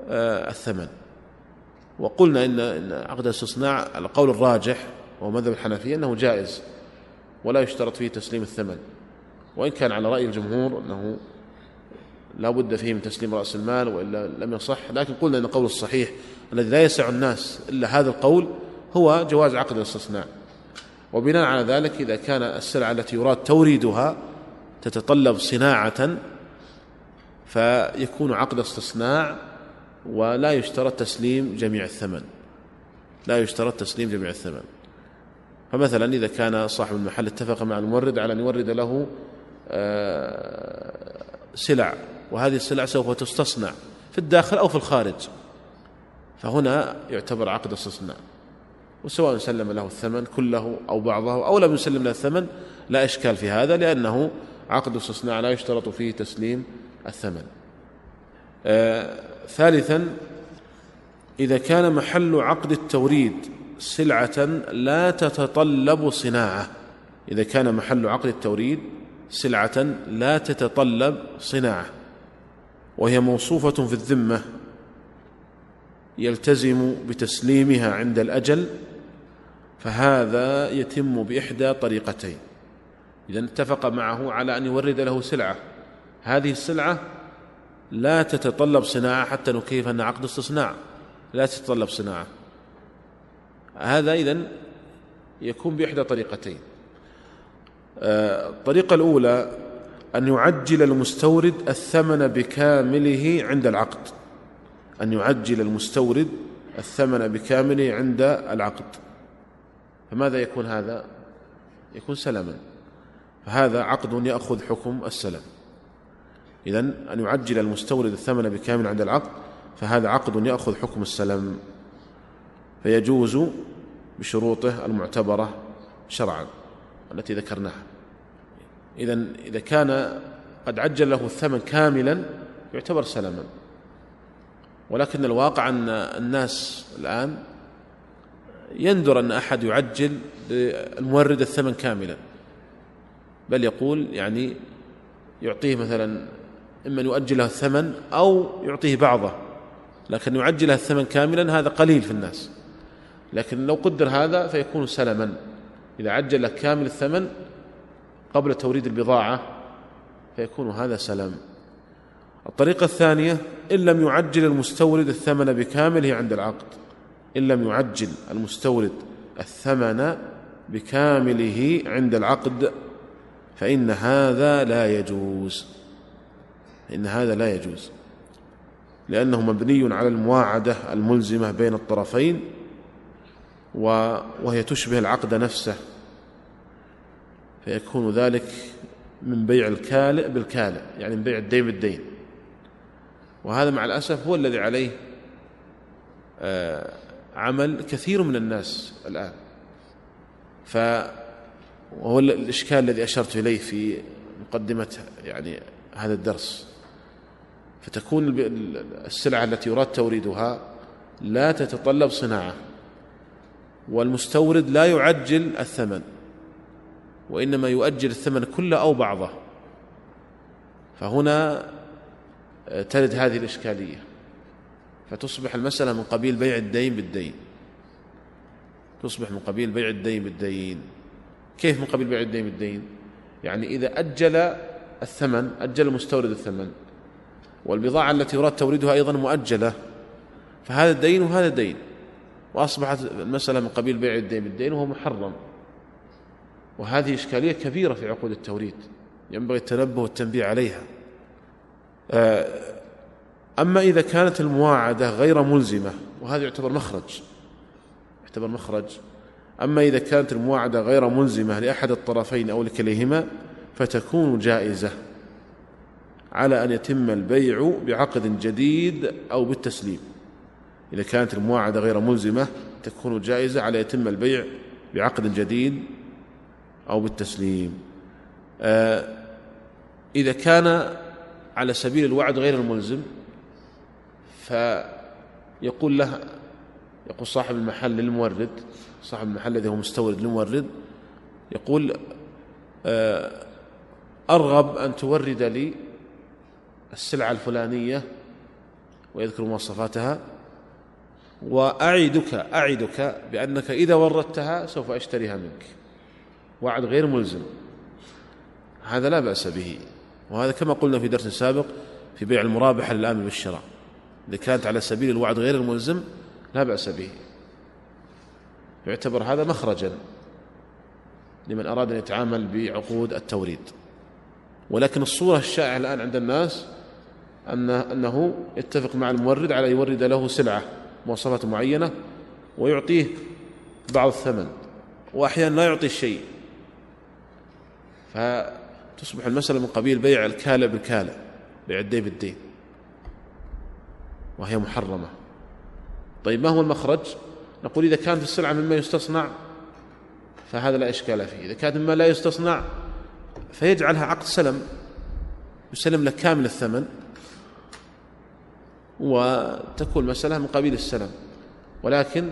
آه الثمن. وقلنا إن, إن عقد الاستصناع على قول الراجح ومذهب الحنفية أنه جائز ولا يشترط فيه تسليم الثمن، وإن كان على رأي الجمهور أنه لا بد فيه من تسليم رأس المال وإلا لم يصح. لكن قلنا أن قول الصحيح الذي لا يسع الناس إلا هذا القول هو جواز عقد الاستصناع. وبناء على ذلك إذا كان السلعة التي يراد توريدها تتطلب صناعة فيكون عقد استصناع ولا يشترط تسليم جميع الثمن لا يشترط تسليم جميع الثمن. فمثلا إذا كان صاحب المحل اتفق مع المورد على أن يورد له سلع، وهذه السلع سوف تستصنع في الداخل أو في الخارج، فهنا يعتبر عقد استصناع، وسواء سلم له الثمن كله أو بعضه أو لم يسلم له الثمن لا إشكال في هذا، لأنه عقد استصناع لا يشترط فيه تسليم الثمن. آه ثالثا إذا كان محل عقد التوريد سلعة لا تتطلب صناعة إذا كان محل عقد التوريد سلعة لا تتطلب صناعة وهي موصوفة في الذمة يلتزم بتسليمها عند الأجل، فهذا يتم بإحدى طريقتين. إذا اتفق معه على أن يورد له سلعة، هذه السلعة لا تتطلب صناعة حتى نكيف أن عقد استصناع لا تتطلب صناعة، هذا إذن يكون بإحدى طريقتين. الطريقة الأولى أن يعجل المستورد الثمن بكامله عند العقد أن يعجل المستورد الثمن بكامله عند العقد، فماذا يكون هذا؟ يكون سلما، فهذا عقد يأخذ حكم السلم. إذن أن يعجل المستورد الثمن بكامل عند العقد فهذا عقد يأخذ حكم السلم، فيجوز بشروطه المعتبرة شرعا التي ذكرناها. إذن إذا كان قد عجل له الثمن كاملا يعتبر سلما، ولكن الواقع أن الناس الآن يندر أن أحد يعجل المورد الثمن كاملا، بل يقول يعني يعطيه مثلا إما يؤجله الثمن أو يعطيه بعضه، لكن يعجله الثمن كاملا هذا قليل في الناس. لكن لو قدر هذا فيكون سلما، إذا عجل كامل الثمن قبل توريد البضاعة فيكون هذا سلم. الطريقة الثانية إن لم يعجل المستورد الثمن بكامله عند العقد إن لم يعجل المستورد الثمن بكامله عند العقد فإن هذا لا يجوز إن هذا لا يجوز لأنه مبني على المواعدة الملزمة بين الطرفين وهي تشبه العقد نفسه، فيكون ذلك من بيع الكالئ بالكالئ، يعني من بيع الدين بالدين، وهذا مع الأسف هو الذي عليه عمل كثير من الناس الآن. فهو الإشكال الذي أشرت إليه في مقدمة يعني هذا الدرس، فتكون السلعة التي يراد توريدها لا تتطلب صناعة والمستورد لا يعجل الثمن وإنما يؤجل الثمن كله أو بعضه، فهنا ترد هذه الإشكالية فتصبح المسألة من قبيل بيع الدين بالدين تصبح من قبيل بيع الدين بالدين كيف من قبيل بيع الدين بالدين؟ يعني إذا أجل الثمن أجل المستورد الثمن والبضاعة التي يراد توريدها أيضا مؤجلة، فهذا الدين وهذا الدين، وأصبحت المسألة من قبيل بيع الدين بالدين وهو محرم. وهذه إشكالية كبيرة في عقود التوريد ينبغي التنبه والتنبيه عليها. أما إذا كانت المواعدة غير ملزمة، وهذا يعتبر مخرج يعتبر مخرج أما إذا كانت المواعدة غير ملزمة لأحد الطرفين أو لكليهما فتكون جائزة على أن يتم البيع بعقد جديد أو بالتسليم. إذا كانت المواعدة غير ملزمة تكون جائزة على يتم البيع بعقد جديد أو بالتسليم. آه إذا كان على سبيل الوعد غير الملزم فيقول له يقول صاحب المحل للمورد، صاحب المحل الذي هو مستورد للمورد، يقول آه أرغب أن تورد لي السلعة الفلانية ويذكر مواصفاتها، وأعدك أعدك بأنك إذا وردتها سوف أشتريها منك. وعد غير ملزم، هذا لا بأس به، وهذا كما قلنا في درس سابق في بيع المرابحة للآمن بالشراء، إذا كانت على سبيل الوعد غير الملزم لا بأس به، يعتبر هذا مخرجا لمن أراد أن يتعامل بعقود التوريد. ولكن الصورة الشائعة الآن عند الناس أنه يتفق مع المورد على يورد له سلعة مواصفات معينة ويعطيه بعض الثمن، وأحيانا لا يعطي الشيء، فتصبح المسألة من قبيل بيع الكالع بالكالع، بيع الدين بالدين، وهي محرمة. طيب ما هو المخرج؟ نقول إذا كانت السلعة مما يستصنع فهذا لا إشكال فيه، إذا كانت مما لا يستصنع فيجعلها عقد سلم، يسلم لك كامل الثمن وتكون المسألة من قبيل السلم. ولكن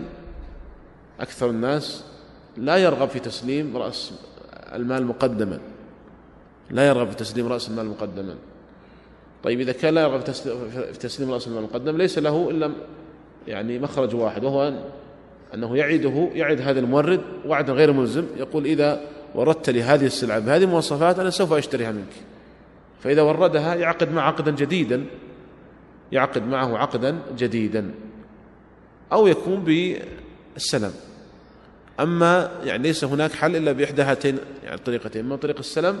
أكثر الناس لا يرغب في تسليم رأس المال مقدما، لا يرغب في تسليم رأس المال مقدما. طيب إذا كان لا يرغب في تسليم رأس المال مقدما ليس له إلا يعني مخرج واحد، وهو أنه يعيده يعيد هذا المورد وعدا غير ملزم، يقول إذا وردت لي هذه السلعة بهذه المواصفات أنا سوف أشتريها منك، فإذا وردها يعقد معه عقدا جديدا يعقد معه عقدا جديدا أو يكون بالسلم. أما يعني ليس هناك حل إلا بإحدى هاتين يعني طريقتين، إما طريق السلم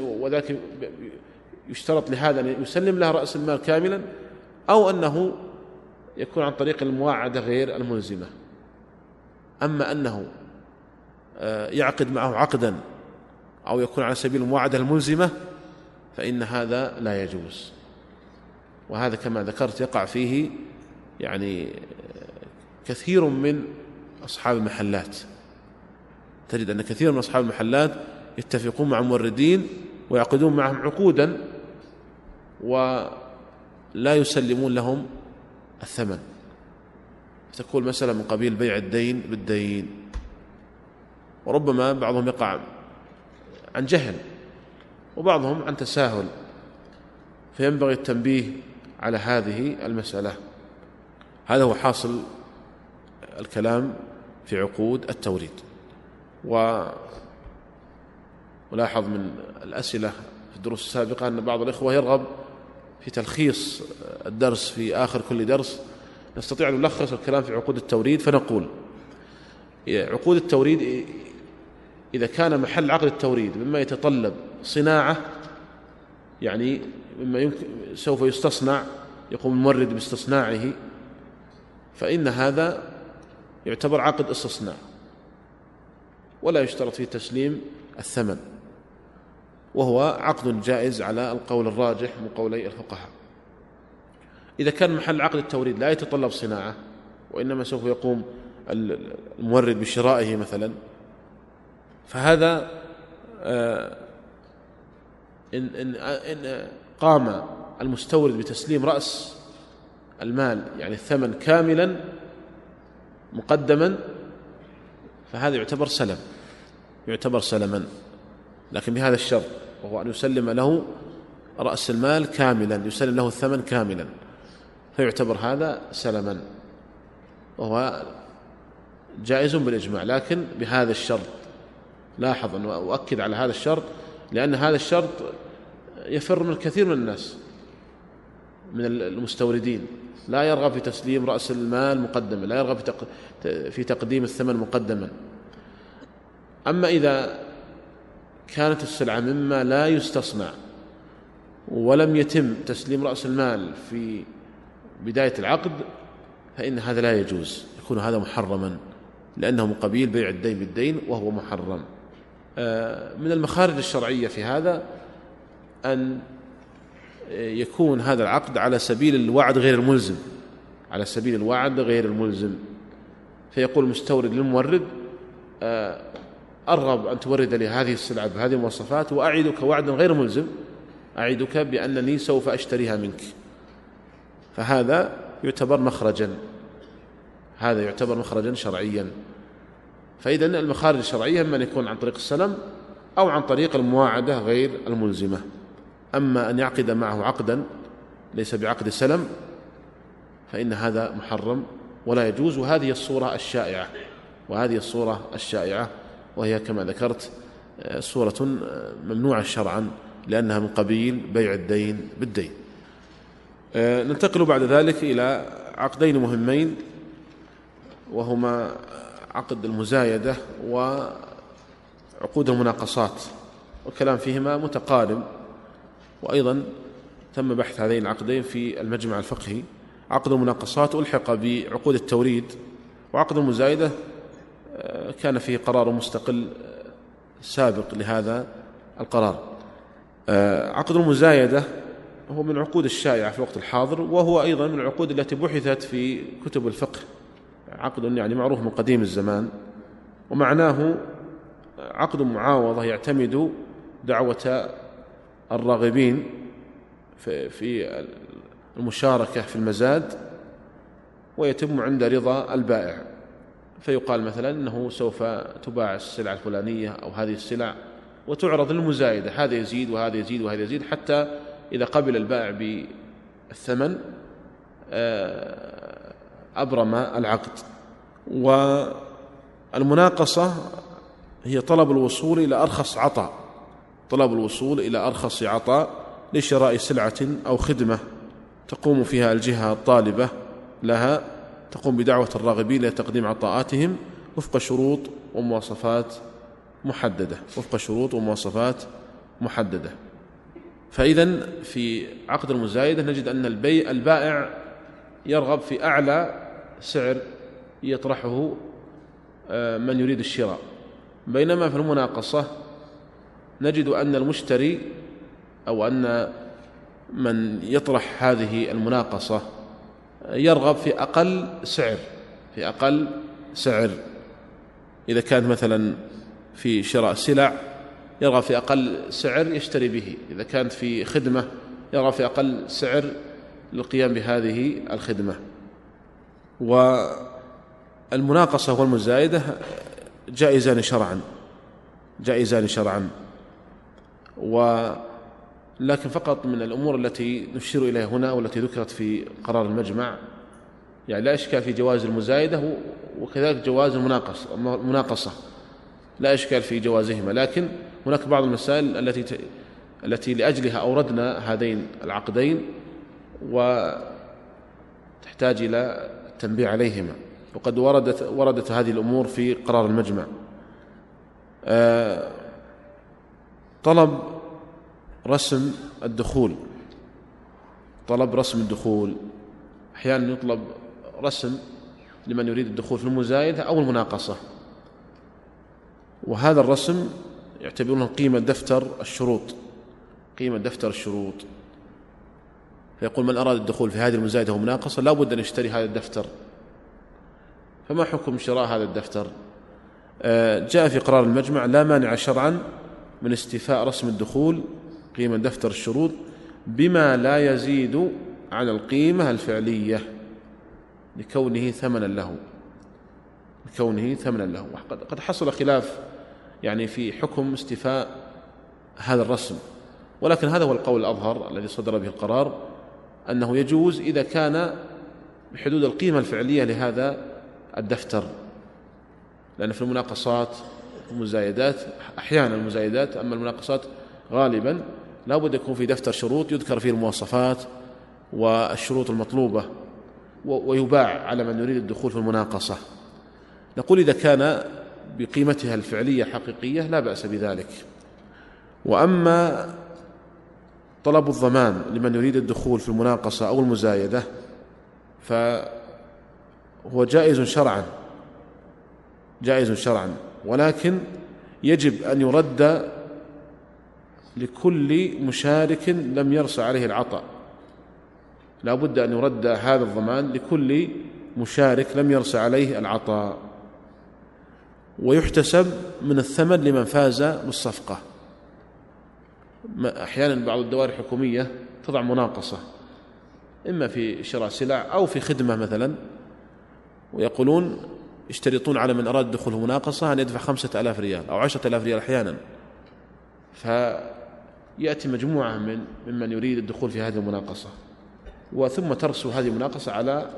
وذلك يشترط لهذا أن يسلم له رأس المال كاملا، أو أنه يكون عن طريق المواعدة غير الملزمة. أما أنه يعقد معه عقدا أو يكون على سبيل المواعدة الملزمة فإن هذا لا يجوز، وهذا كما ذكرت يقع فيه يعني كثير من أصحاب المحلات. تجد أن كثير من أصحاب المحلات يتفقون مع الموردين ويعقدون معهم عقودا ولا يسلمون لهم الثمن، تكون مسألة من قبيل بيع الدين بالدين. وربما بعضهم يقع عن جهل وبعضهم عن تساهل، فينبغي التنبيه على هذه المسألة. هذا هو حاصل الكلام في عقود التوريد. ولاحظ من الأسئلة في الدروس السابقة أن بعض الإخوة يرغب في تلخيص الدرس في آخر كل درس، نستطيع أن نلخص الكلام في عقود التوريد فنقول عقود التوريد إذا كان محل عقد التوريد مما يتطلب صناعة، يعني مما يمكن سوف يستصنع يقوم المورد باستصناعه، فإن هذا يعتبر عقد استصناع ولا يشترط فيه تسليم الثمن، وهو عقد جائز على القول الراجح من قولي الفقهاء. إذا كان محل عقد التوريد لا يتطلب صناعة وإنما سوف يقوم المورد بشرائه مثلا، فهذا إن, إن, إن قام المستورد بتسليم رأس المال يعني الثمن كاملا مقدما فهذا يعتبر سلم يعتبر سلما، لكن بهذا الشرط، وهو أن يسلم له رأس المال كاملا، يسلم له الثمن كاملا، فيعتبر هذا سلما وهو جائز بالإجماع، لكن بهذا الشرط. لاحظ أن أؤكد على هذا الشرط لأن هذا الشرط يفر من كثير من الناس، من المستوردين لا يرغب في تسليم رأس المال مقدما، لا يرغب في تقديم الثمن مقدما. أما إذا كانت السلعة مما لا يستصنع ولم يتم تسليم رأس المال في بداية العقد فإن هذا لا يجوز، يكون هذا محرما لأنه مقابل بيع الدين بالدين وهو محرم. من المخارج الشرعية في هذا أن يكون هذا العقد على سبيل الوعد غير الملزم، على سبيل الوعد غير الملزم، فيقول المستورد للمورد أرغب أن تورد لي هذه السلعة بهذه المواصفات وأعدك وعدا غير ملزم، أعدك بأنني سوف أشتريها منك، فهذا يعتبر مخرجا، هذا يعتبر مخرجا شرعيا. فإذا المخارج الشرعية إما أن يكون عن طريق السلم أو عن طريق المواعدة غير الملزمة. أما أن يعقد معه عقدا ليس بعقد سلم فإن هذا محرم ولا يجوز، وهذه الصورة الشائعة، وهذه الصورة الشائعة وهي كما ذكرت صورة ممنوعة شرعا لأنها من قبيل بيع الدين بالدين. ننتقل بعد ذلك إلى عقدين مهمين وهما عقد المزايدة وعقود المناقصات، والكلام فيهما متقارب، وأيضا تم بحث هذين العقدين في المجمع الفقهي. عقد المناقصات ألحق بعقود التوريد، وعقد المزايدة كان فيه قرار مستقل سابق لهذا القرار. عقد المزايدة هو من عقود الشائعة في الوقت الحاضر، وهو أيضا من العقود التي بحثت في كتب الفقه، عقد يعني معروف من قديم الزمان، ومعناه عقد معاوضة يعتمد دعوة الراغبين في المشاركة في المزاد ويتم عند رضا البائع، فيقال مثلا أنه سوف تباع السلعة الفلانية أو هذه السلع وتعرض المزايدة، هذا يزيد وهذا يزيد وهذا يزيد، حتى إذا قبل البائع بالثمن أبرم العقد. والمناقصة هي طلب الوصول إلى أرخص عطاء، طلب الوصول إلى أرخص عطاء لشراء سلعة أو خدمة تقوم فيها الجهة الطالبة لها، تقوم بدعوة الراغبين لتقديم عطاءاتهم وفق شروط ومواصفات محددة، وفق شروط ومواصفات محددة. فإذا في عقد المزايدة نجد أن البيع البائع يرغب في أعلى سعر يطرحه من يريد الشراء، بينما في المناقصة نجد أن المشتري أو أن من يطرح هذه المناقصة يرغب في أقل سعر، في أقل سعر. إذا كان مثلا في شراء سلع يرغب في أقل سعر يشتري به، إذا كانت في خدمة يرغب في أقل سعر للقيام بهذه الخدمة. والمناقصة والمزايدة جائزان شرعا، جائزان شرعا، ولكن فقط من الأمور التي نشير إليها هنا والتي ذكرت في قرار المجمع، يعني لا إشكال في جواز المزايدة وكذلك جواز المناقصة، لا إشكال في جوازهما، لكن هناك بعض المسائل التي التي لأجلها أوردنا هذين العقدين وتحتاج إلى التنبيه عليهما، وقد وردت وردت هذه الأمور في قرار المجمع. طلب رسم الدخول، طلب رسم الدخول أحيانا يطلب رسم لمن يريد الدخول في المزايدة أو المناقصة، وهذا الرسم يعتبرونه قيمة دفتر الشروط، قيمة دفتر الشروط، فيقول من أراد الدخول في هذه المزايدة ومناقصة لا بد أن يشتري هذا الدفتر، فما حكم شراء هذا الدفتر؟ جاء في قرار المجمع لا مانع شرعا من استيفاء رسم الدخول قيمة دفتر الشروط بما لا يزيد عن القيمة الفعلية لكونه ثمنا له، لكونه ثمنا له. قد حصل خلاف يعني في حكم استيفاء هذا الرسم، ولكن هذا هو القول الأظهر الذي صدر به القرار، أنه يجوز إذا كان بحدود القيمة الفعلية لهذا الدفتر، لأن في المناقصات والمزايدات أحيانا المزايدات، أما المناقصات غالبا لا بد يكون في دفتر شروط يذكر فيه المواصفات والشروط المطلوبة، ويباع على من يريد الدخول في المناقصة. نقول إذا كان بقيمتها الفعلية حقيقية لا بأس بذلك. وأما طلب الضمان لمن يريد الدخول في المناقصة أو المزايدة فهو جائز شرعا جائز شرعا ولكن يجب أن يرد لكل مشارك لم يرص عليه العطاء. لا بد أن يرد هذا الضمان لكل مشارك لم يرص عليه العطاء، ويحتسب من الثمن لمن فاز بالصفقة. أحيانا بعض الدوائر الحكومية تضع مناقصة إما في شراء سلع أو في خدمة مثلا، ويقولون يشترطون على من أراد دخول مناقصة أن يدفع خمسة آلاف ريال أو عشرة آلاف ريال أحيانا. فيأتي مجموعة من ممن يريد الدخول في هذه المناقصة، وثم ترسو هذه المناقصة على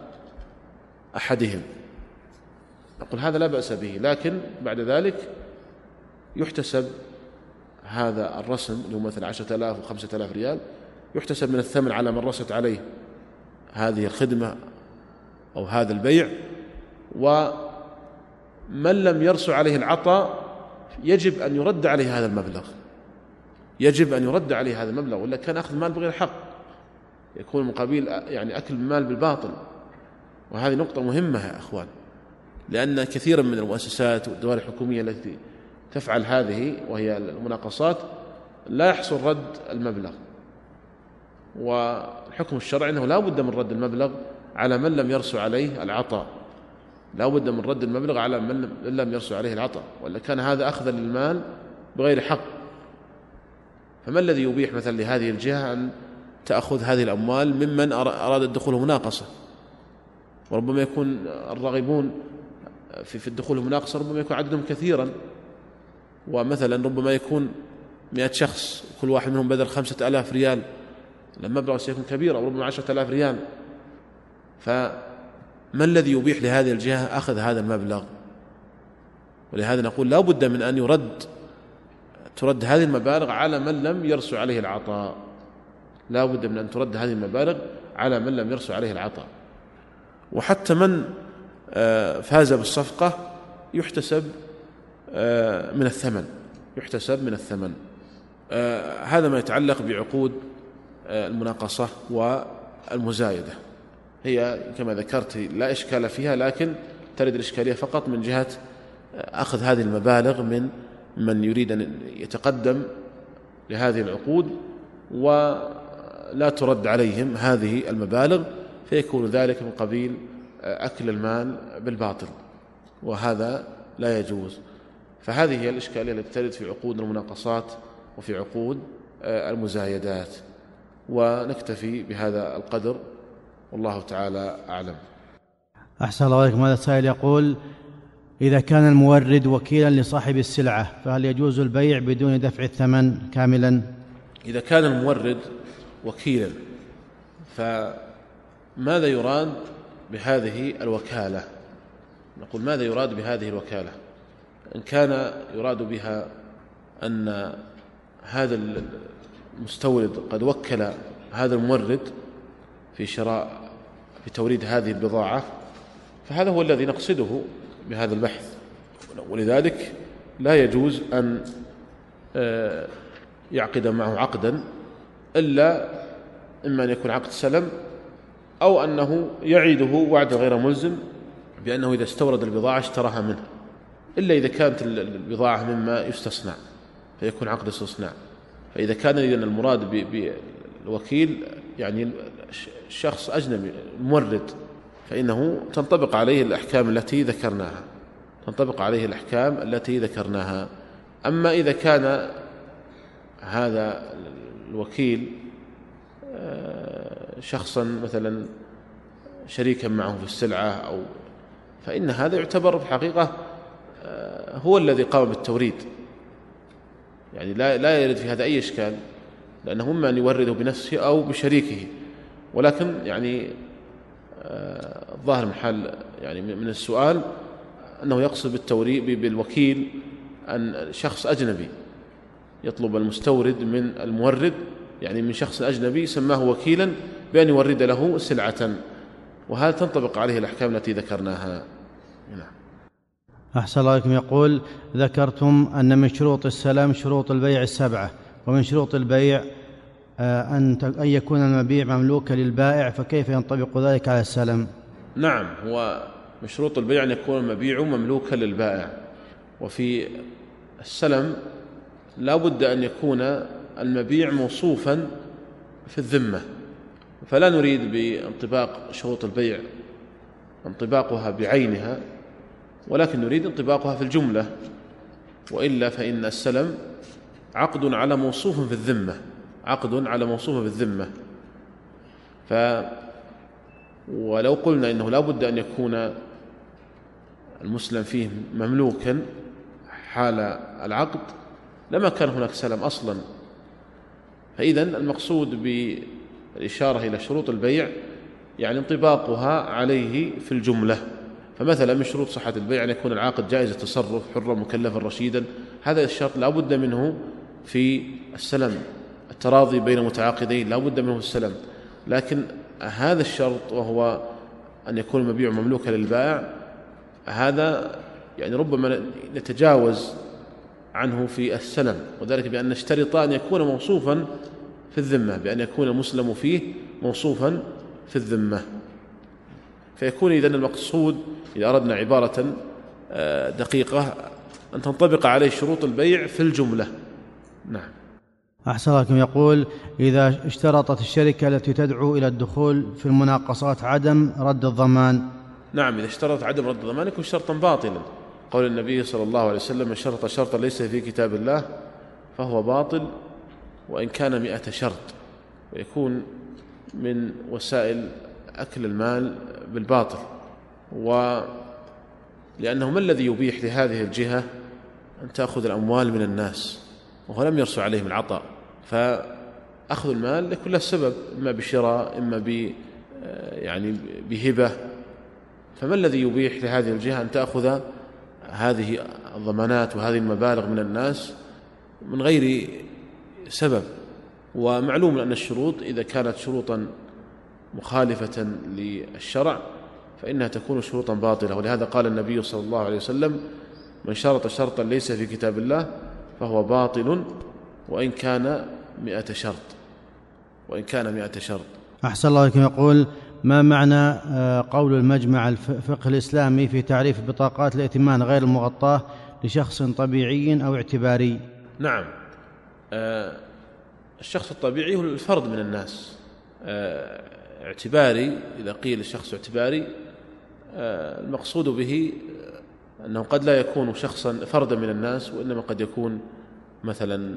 أحدهم. نقول هذا لا بأس به، لكن بعد ذلك يحتسب هذا الرسم اللي هو مثل عشرة آلاف وخمسة آلاف ريال، يحتسب من الثمن على من رست عليه هذه الخدمة أو هذا البيع. ومن لم يرسو عليه العطاء يجب أن يرد عليه هذا المبلغ يجب أن يرد عليه هذا المبلغ ولا كان أخذ مال بغير حق، يكون مقابل يعني أكل المال بالباطل. وهذه نقطة مهمة يا أخوان، لأن كثيرا من المؤسسات والدوائر الحكومية التي تفعل هذه وهي المناقصات لا يحصل رد المبلغ، والحكم الشرعي أنه لا بد من رد المبلغ على من لم يرسو عليه العطاء لا بد من رد المبلغ على من لم يرسو عليه العطاء، ولا كان هذا أخذا للمال بغير حق. فما الذي يبيح مثلا لهذه الجهة أن تأخذ هذه الأموال ممن أراد الدخول مناقصة؟ وربما يكون الراغبون في الدخول مناقصة ربما يكون عددهم كثيرا، ومثلا ربما يكون مئة شخص كل واحد منهم بذل خمسة آلاف ريال، لما مبلغ سيكون كبير، أو ربما عشرة آلاف ريال. فما الذي يبيح لهذه الجهة أخذ هذا المبلغ؟ ولهذا نقول لا بد من أن يرد ترد هذه المبالغ على من لم يرسو عليه العطاء لا بد من أن ترد هذه المبالغ على من لم يرسو عليه العطاء. وحتى من فاز بالصفقة يحتسب من الثمن يحتسب من الثمن هذا ما يتعلق بعقود المناقصة والمزايدة. هي كما ذكرت لا إشكال فيها، لكن ترد الإشكالية فقط من جهة أخذ هذه المبالغ من من يريد أن يتقدم لهذه العقود، ولا ترد عليهم هذه المبالغ، فيكون ذلك من قبيل أكل المال بالباطل، وهذا لا يجوز. فهذه هي الإشكالية التي ترد في عقود المناقصات وفي عقود المزايدات. ونكتفي بهذا القدر، والله تعالى أعلم. أحسن الله إليكم. هذا السائل يقول: إذا كان المورد وكيلا لصاحب السلعة فهل يجوز البيع بدون دفع الثمن كاملا؟ إذا كان المورد وكيلا فماذا يراد بهذه الوكالة؟ نقول ماذا يراد بهذه الوكالة؟ إن كان يراد بها أن هذا المستورد قد وكل هذا المورد في شراء في توريد هذه البضاعة، فهذا هو الذي نقصده بهذا البحث، ولذلك لا يجوز أن يعقد معه عقدا إلا إما أن يكون عقد سلم، أو أنه يعيده وعد غير ملزم بأنه إذا استورد البضاعة اشتراها منه، إلا إذا كانت البضاعة مما يستصنع فيكون عقد استصناع. فإذا كان إذن المراد بالوكيل يعني شخص أجنبي مورد، فإنه تنطبق عليه الأحكام التي ذكرناها تنطبق عليه الأحكام التي ذكرناها أما إذا كان هذا الوكيل شخصا مثلا شريكا معه في السلعة أو فإن هذا يعتبر في الحقيقة هو الذي قام بالتوريد، يعني لا لا يرد في هذا أي إشكال، لأنه إما أن يورده بنفسه أو بشريكه. ولكن يعني الظاهر من حال يعني من السؤال أنه يقصد بالتوريد بالوكيل أن شخص أجنبي يطلب المستورد من المورد يعني من شخص أجنبي سماه وكيلا بأن يورد له سلعة، وهذا تنطبق عليه الأحكام التي ذكرناها. أحسن الله إليكم. يقول: ذكرتم أن من شروط السلام شروط البيع السبعة، ومن شروط البيع أن يكون المبيع مملوكا للبائع، فكيف ينطبق ذلك على السلم؟ نعم، هو من شروط البيع أن يكون المبيع مملوكا للبائع، وفي السلم لا بد أن يكون المبيع موصوفا في الذمة، فلا نريد بانطباق شروط البيع انطباقها بعينها، ولكن نريد انطباقها في الجملة، وإلا فإن السلم عقد على موصوف في الذمة، عقد على موصوف في الذمة. ف ولو قلنا إنه لا بد أن يكون المسلم فيه مملوكا حال العقد لما كان هناك سلم أصلا. فإذن المقصود بالإشارة إلى شروط البيع يعني انطباقها عليه في الجملة. فمثلا من شروط صحة البيع أن يكون العاقد جائز التصرف حرا مكلفا رشيدا، هذا الشرط لا بد منه في السلم. التراضي بين متعاقدين لا بد منه السلم، لكن هذا الشرط وهو أن يكون المبيع مملوكا للبائع هذا يعني ربما نتجاوز عنه في السلم، وذلك بأن نشترط أن يكون موصوفا في الذمة، بأن يكون المسلم فيه موصوفا في الذمة. فيكون إذن المقصود إذا أردنا عبارة دقيقة أن تنطبق عليه شروط البيع في الجملة. نعم. أحسن لكم. يقول: إذا اشترطت الشركة التي تدعو إلى الدخول في المناقصات عدم رد الضمان. نعم، إذا اشترط عدم رد الضمان يكون شرطا باطلا، قول النبي صلى الله عليه وسلم: من شرط شرطا ليس في كتاب الله فهو باطل وإن كان مئة شرط، ويكون من وسائل أكل المال بالباطل. ولأنه ما الذي يبيح لهذه الجهة أن تأخذ الأموال من الناس وهو لم يرسل عليهم العطاء؟ فأخذ المال لكل له سبب، إما بشراء، إما ب يعني بهبة، فما الذي يبيح لهذه الجهة أن تأخذ هذه الضمانات وهذه المبالغ من الناس من غير سبب؟ ومعلوم أن الشروط إذا كانت شروطا مخالفة للشرع فإنها تكون شروطا باطلة، ولهذا قال النبي صلى الله عليه وسلم: من شرط شرطا ليس في كتاب الله فهو باطل وإن كان مئة شرط، وإن كان مئة شرط. أحسن الله إليكم. يقول: ما معنى قول المجمع الفقه الإسلامي في تعريف بطاقات الائتمان غير المغطاة لشخص طبيعي أو اعتباري؟ نعم، الشخص الطبيعي هو الفرد من الناس، اعتباري إذا قيل الشخص اعتباري المقصود به أنه قد لا يكون شخصا فردا من الناس، وإنما قد يكون مثلا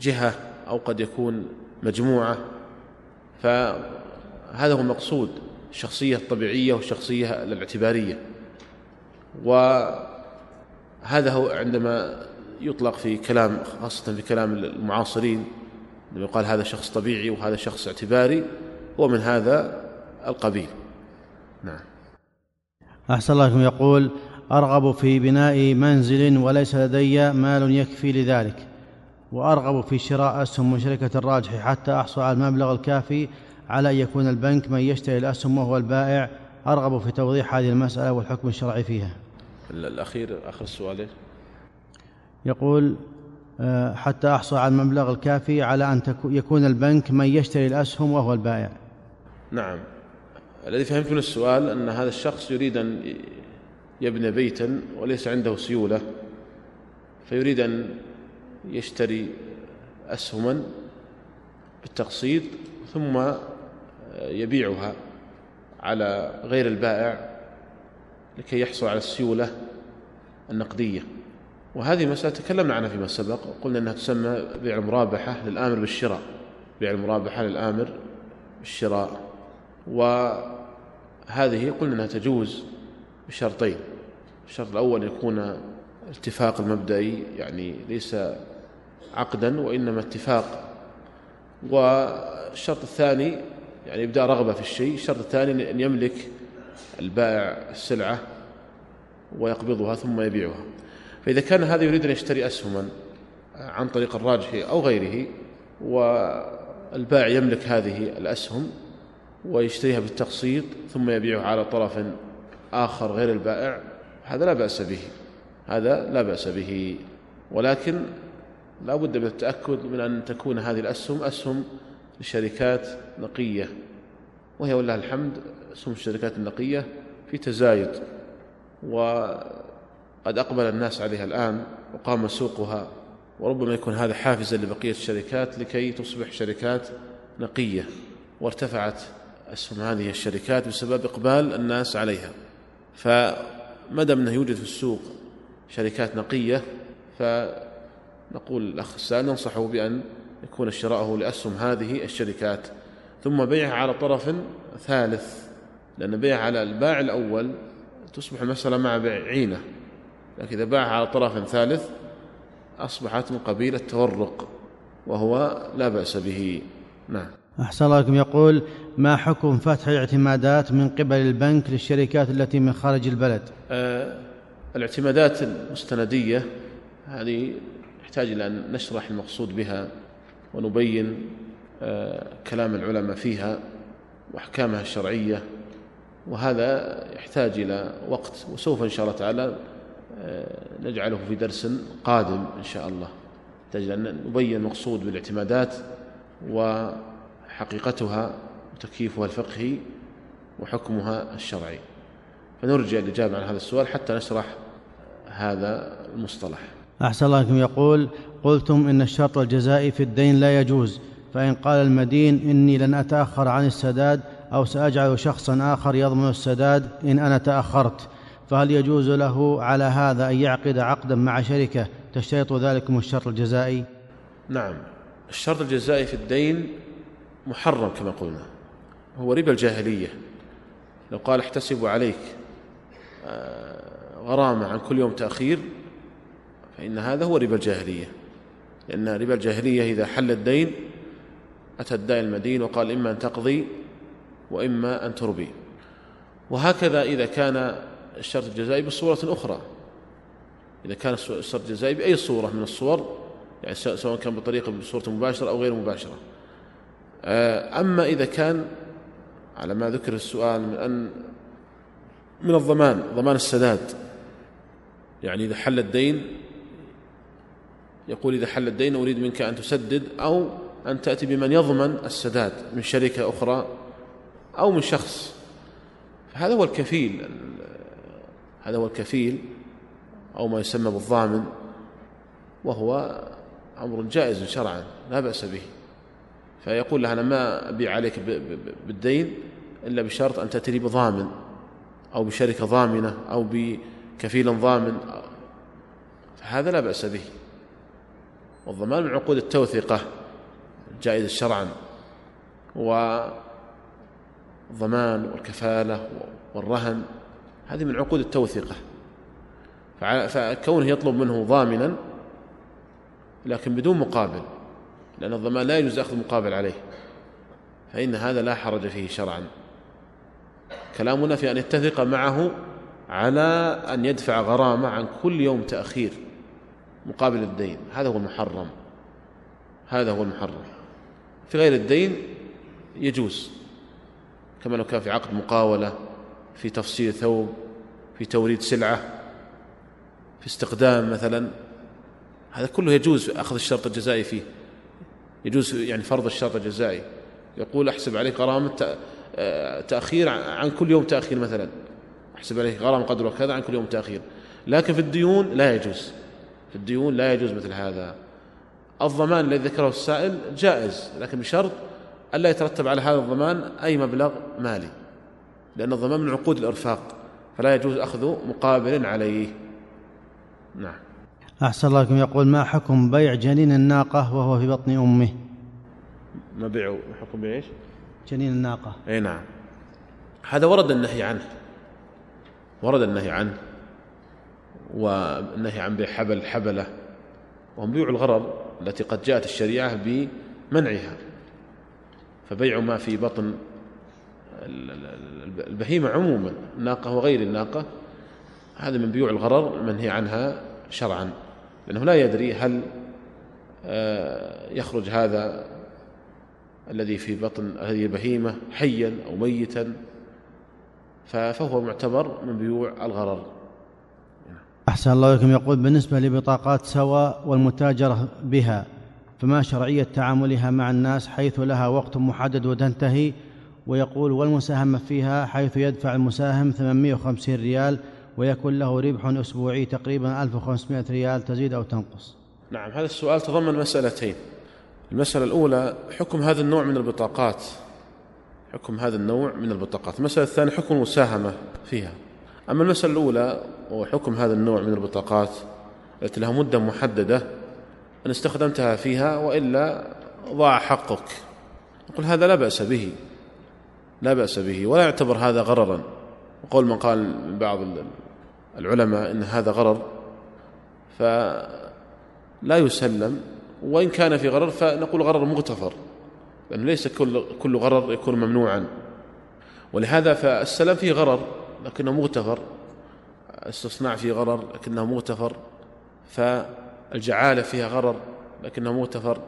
جهة أو قد يكون مجموعة، فهذا هو المقصود، الشخصية الطبيعية والشخصية الاعتبارية. وهذا هو عندما يطلق في كلام، خاصة في كلام المعاصرين، لما يقال هذا شخص طبيعي وهذا شخص اعتباري، هو من هذا القبيل. نعم. أحسن الله إليكم. يقول: أرغب في بناء منزل وليس لدي مال يكفي لذلك، وأرغب في شراء أسهم من شركة الراجحي حتى أحصل على المبلغ الكافي، على أن يكون البنك من يشتري الأسهم وهو البائع، أرغب في توضيح هذه المسألة والحكم الشرعي فيها. الأخير آخر السؤال. يقول: حتى أحصل على المبلغ الكافي، على أن يكون البنك من يشتري الأسهم وهو البائع. نعم، الذي فهمت من السؤال أن هذا الشخص يريد أن يبني بيتا وليس عنده سيولة، فيريد أن يشتري أسهما بالتقسيط ثم يبيعها على غير البائع لكي يحصل على السيولة النقدية. وهذه مسألة تكلمنا عنها فيما سبق، قلنا أنها تسمى بيع المرابحة للآمر بالشراء، بيع المرابحة للآمر بالشراء، وهذه قلنا أنها تجوز بشرطين: الشرط الأول يكون اتفاق المبدئي، يعني ليس عقدا وإنما اتفاق، والشرط الثاني يعني إبداء رغبة في الشيء، الشرط الثاني أن يملك البائع السلعة ويقبضها ثم يبيعها. فإذا كان هذا يريد أن يشتري أسهما عن طريق الراجحي أو غيره، والبائع يملك هذه الأسهم ويشتريها بالتقسيط ثم يبيعها على طرف آخر غير البائع، هذا لا بأس به، هذا لا بأس به، ولكن لا بد من التأكد من أن تكون هذه الأسهم أسهم لشركات نقية، وهي والله الحمد أسهم الشركات النقية في تزايد، وقد أقبل الناس عليها الآن وقام سوقها، وربما يكون هذا حافزا لبقية الشركات لكي تصبح شركات نقية، وارتفعت أسهم هذه الشركات بسبب إقبال الناس عليها. فمدى منه يوجد في السوق شركات نقية، فنقول الأخ السائل ننصحه بأن يكون شراءه لأسهم هذه الشركات ثم بيعها على طرف ثالث، لأن بيعها على البائع الأول تصبح المسألة مع بيعينه، لكن إذا باعها على طرف ثالث أصبحت من قبيل التورق، وهو لا بأس به. نعم. أحسن الله إليكم. يقول: ما حكم فتح الاعتمادات من قبل البنك للشركات التي من خارج البلد؟ آه الاعتمادات المستندية هذه يحتاج إلى أن نشرح المقصود بها ونبين آه كلام العلماء فيها وأحكامها الشرعية، وهذا يحتاج إلى وقت، وسوف إن شاء الله تعالى نجعله في درس قادم إن شاء الله، يحتاج أن نبين المقصود بالاعتمادات وحقيقتها وتكييفها الفقهي وحكمها الشرعي، فنرجع الإجابة عن هذا السؤال حتى نشرح هذا المصطلح. أحسن الله إليكم. يقول: قلتم إن الشرط الجزائي في الدين لا يجوز، فإن قال المدين إني لن أتأخر عن السداد أو سأجعل شخصا آخر يضمن السداد إن أنا تأخرت، فهل يجوز له على هذا أن يعقد عقدا مع شركة تشترط ذلكم الشرط الجزائي؟ نعم، الشرط الجزائي في الدين محرم كما قلنا، هو ربا الجاهلية. لو قال احتسبوا عليك غرامة عن كل يوم تأخير، فإن هذا هو ربا الجاهلية، لأن ربا الجاهلية إذا حل الدين أتى الدائن المدين وقال إما أن تقضي وإما أن تربي. وهكذا إذا كان الشرط الجزائي بصورة أخرى، إذا كان الشرط الجزائي بأي صورة من الصور، يعني سواء كان بطريقة بصورة مباشرة أو غير مباشرة. أما إذا كان على ما ذكر السؤال من أن من الضمان، ضمان السداد، يعني إذا حل الدين يقول إذا حل الدين أريد منك أن تسدد أو أن تأتي بمن يضمن السداد من شركة أخرى أو من شخص، فهذا هو الكفيل، هذا هو الكفيل أو ما يسمى بالضامن، وهو أمر جائز شرعا لا بأس به. فيقول له أنا ما أبيع عليك بالدين إلا بشرط أن تأتي بضامن أو بشركة ضامنة أو بكفيل ضامن، فهذا لا بأس به. والضمان من عقود التوثيقة جائز شرعا، والضمان والكفالة والرهن هذه من عقود التوثيقة، فكونه يطلب منه ضامنا لكن بدون مقابل، لأن الضمان لا يجوز أخذ مقابل عليه، فإن هذا لا حرج فيه شرعا. كلامنا في أن يتفق معه على أن يدفع غرامة عن كل يوم تأخير مقابل الدين، هذا هو المحرم، هذا هو المحرم. في غير الدين يجوز، كما لو كان في عقد مقاولة، في تفصيل ثوب، في توريد سلعة، في استقدام مثلا، هذا كله يجوز أخذ الشرط الجزائي فيه، يجوز يعني فرض الشرط الجزائي. يقول أحسب عليك غرامة تأخير عن كل يوم تأخير مثلا، أحسب عليك غرامة قدر كذا عن كل يوم تأخير. لكن في الديون لا يجوز، في الديون لا يجوز مثل هذا. الضمان الذي ذكره السائل جائز، لكن بشرط ألا يترتب على هذا الضمان أي مبلغ مالي، لأن الضمان من عقود الإرفاق، فلا يجوز أخذ مقابل عليه. نعم. أحسن الله إليكم. يقول: ما حكم بيع جنين الناقة وهو في بطن أمه؟ ما بيعه حكم بيع إيش؟ جنين الناقة. أي نعم، هذا ورد النهي عنه، ورد النهي عنه، والنهي عن بيع حبل حبلة، وهم بيع الغرر التي قد جاءت الشريعة بمنعها. فبيع ما في بطن البهيمة عموما، الناقة وغير الناقة، هذا من بيوع الغرر منهي عنها شرعا، لأنه لا يدري هل يخرج هذا الذي في بطن هذه البهيمة حيا أو ميتا، فهو معتبر من بيوع الغرر. أحسن الله إليكم. يقول بالنسبة لبطاقات سوا والمتاجرة بها، فما شرعية تعاملها مع الناس حيث لها وقت محدد وتنتهي؟ ويقول والمساهمة فيها حيث يدفع المساهم ثمانمائة وخمسين ريال ويكون له ربح أسبوعي تقريبا ألف وخمسمائة ريال تزيد أو تنقص. نعم، هذا السؤال تضمن مسألتين. المسألة الأولى حكم هذا النوع من البطاقات، حكم هذا النوع من البطاقات. المسألة الثانية حكم المساهمة فيها. أما المسألة الأولى وحكم هذا النوع من البطاقات التي لها مدة محددة أن استخدمتها فيها وإلا ضاع حقك، نقول هذا لا بأس به، لا بأس به، ولا يعتبر هذا غررا. وقول من قال بعض العلماء إن هذا غرر فلا يسلم، وإن كان في غرر فنقول غرر مغتفر، لأنه ليس كل كل غرر يكون ممنوعا، ولهذا فالسلام فيه غرر لكنه مغتفر، الاستصناع فيه غرر لكنه مغتفر، فالجعالة فيها غرر لكنه مغتفر،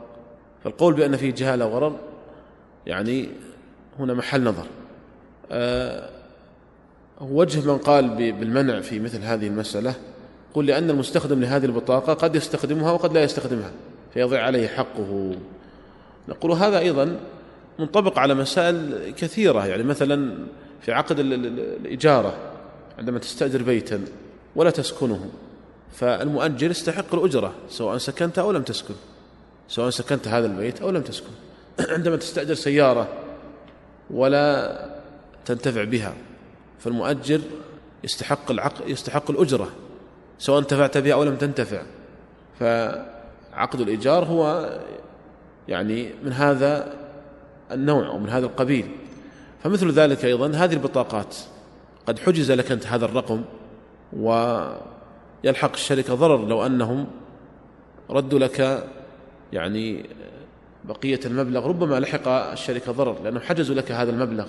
فالقول بأن فيه جهالة وغرر يعني هنا محل نظر. أه وجه من قال بالمنع في مثل هذه المسألة قل لأن المستخدم لهذه البطاقة قد يستخدمها وقد لا يستخدمها فيضيع عليه حقه. نقول هذا أيضا منطبق على مسائل كثيرة، يعني مثلا في عقد الإجارة عندما تستأجر بيتا ولا تسكنه، فالمؤجر يستحق الأجرة سواء سكنت أو لم تسكن، سواء سكنت هذا البيت أو لم تسكن. عندما تستأجر سيارة ولا تنتفع بها، فالمؤجر يستحق العقد، يستحق الأجرة سواء انتفعت بها أو لم تنتفع. فعقد الإيجار هو يعني من هذا النوع ومن هذا القبيل. فمثل ذلك أيضا هذه البطاقات قد حجز لك أنت هذا الرقم، ويلحق الشركة ضرر لو أنهم ردوا لك يعني بقية المبلغ، ربما لحق الشركة ضرر لأنهم حجزوا لك هذا المبلغ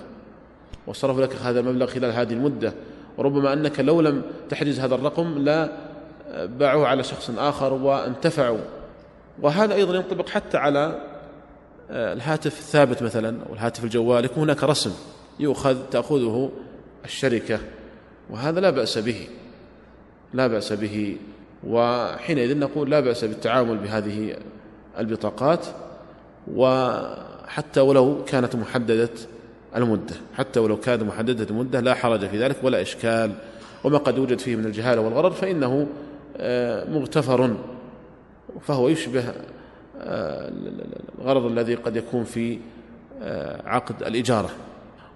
وصرفوا لك هذا المبلغ خلال هذه المدة، وربما أنك لو لم تحجز هذا الرقم لا باعوه على شخص آخر وانتفعوا. وهذا أيضا ينطبق حتى على الهاتف الثابت مثلا أو الهاتف الجوال، يكون هناك رسم يؤخذ تأخذه الشركة، وهذا لا بأس به، لا بأس به. وحينئذ نقول لا بأس بالتعامل بهذه البطاقات، وحتى ولو كانت محددة المدة، حتى ولو كانت محددة المدة لا حرج في ذلك ولا إشكال. وما قد يوجد فيه من الجهالة والغرر فإنه مغتفر، فهو يشبه الغرض الذي قد يكون في عقد الإجارة.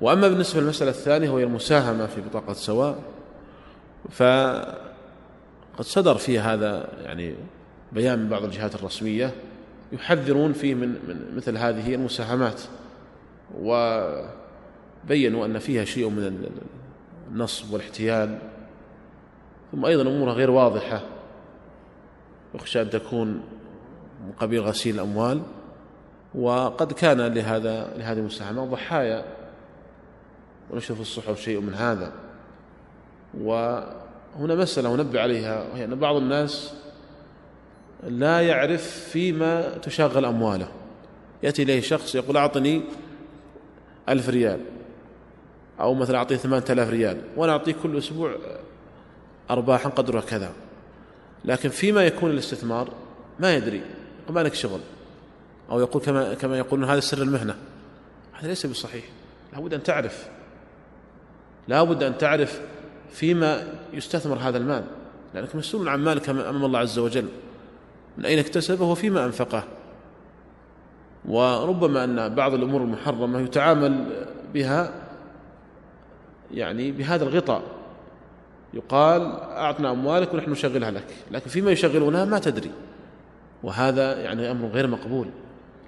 وأما بالنسبة للمسألة الثانية وهي المساهمة في بطاقة سواء، فقد صدر فيه هذا يعني بيان من بعض الجهات الرسمية يحذرون فيه من مثل هذه المساهمات، وبينوا أن فيها شيء من النصب والاحتيال، ثم أيضا أمورها غير واضحة، يخشى أن تكون من قبيل غسيل الأموال. وقد كان لهذا لهذه المساهمة ضحايا، ونشر في الصحف شيء من هذا. وهنا مسألة أنبه عليها، وهي أن بعض الناس لا يعرف فيما تشغل أمواله. يأتي إليه شخص يقول أعطني ألف ريال، أو مثلا أعطيه ثمانية آلاف ريال وأنا أعطيه كل أسبوع أرباحا قدرها كذا، لكن فيما يكون الاستثمار ما يدري، ما لك شغل، أو يقول كما كما يقولون هذا سر المهنة. هذا ليس بصحيح، لا بد أن تعرف، لا بد أن تعرف فيما يستثمر هذا المال، لأنك مسؤول عن مالك أمام الله عز وجل، من أين اكتسبه وفيما أنفقه. وربما أن بعض الأمور المحرمة يتعامل بها يعني بهذا الغطاء، يقال أعطنا أموالك ونحن نشغلها لك، لكن فيما يشغلونها ما تدري، وهذا يعني أمر غير مقبول.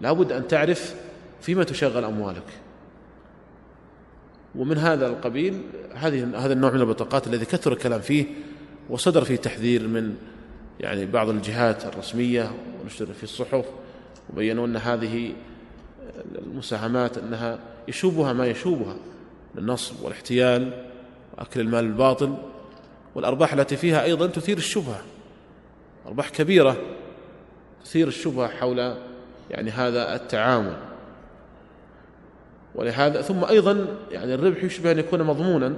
لا بد أن تعرف فيما تشغل أموالك. ومن هذا القبيل هذه هذا النوع من البطاقات الذي كثر الكلام فيه، وصدر فيه تحذير من يعني بعض الجهات الرسمية ونشر في الصحف، وبينوا أن هذه المساهمات أنها يشوبها ما يشوبها من النصب والاحتيال وأكل المال الباطل، والأرباح التي فيها أيضا تثير الشبهة، أرباح كبيرة تثير الشبهة حول يعني هذا التعامل. ولهذا ثم أيضا يعني الربح يشبه أن يكون مضمونا،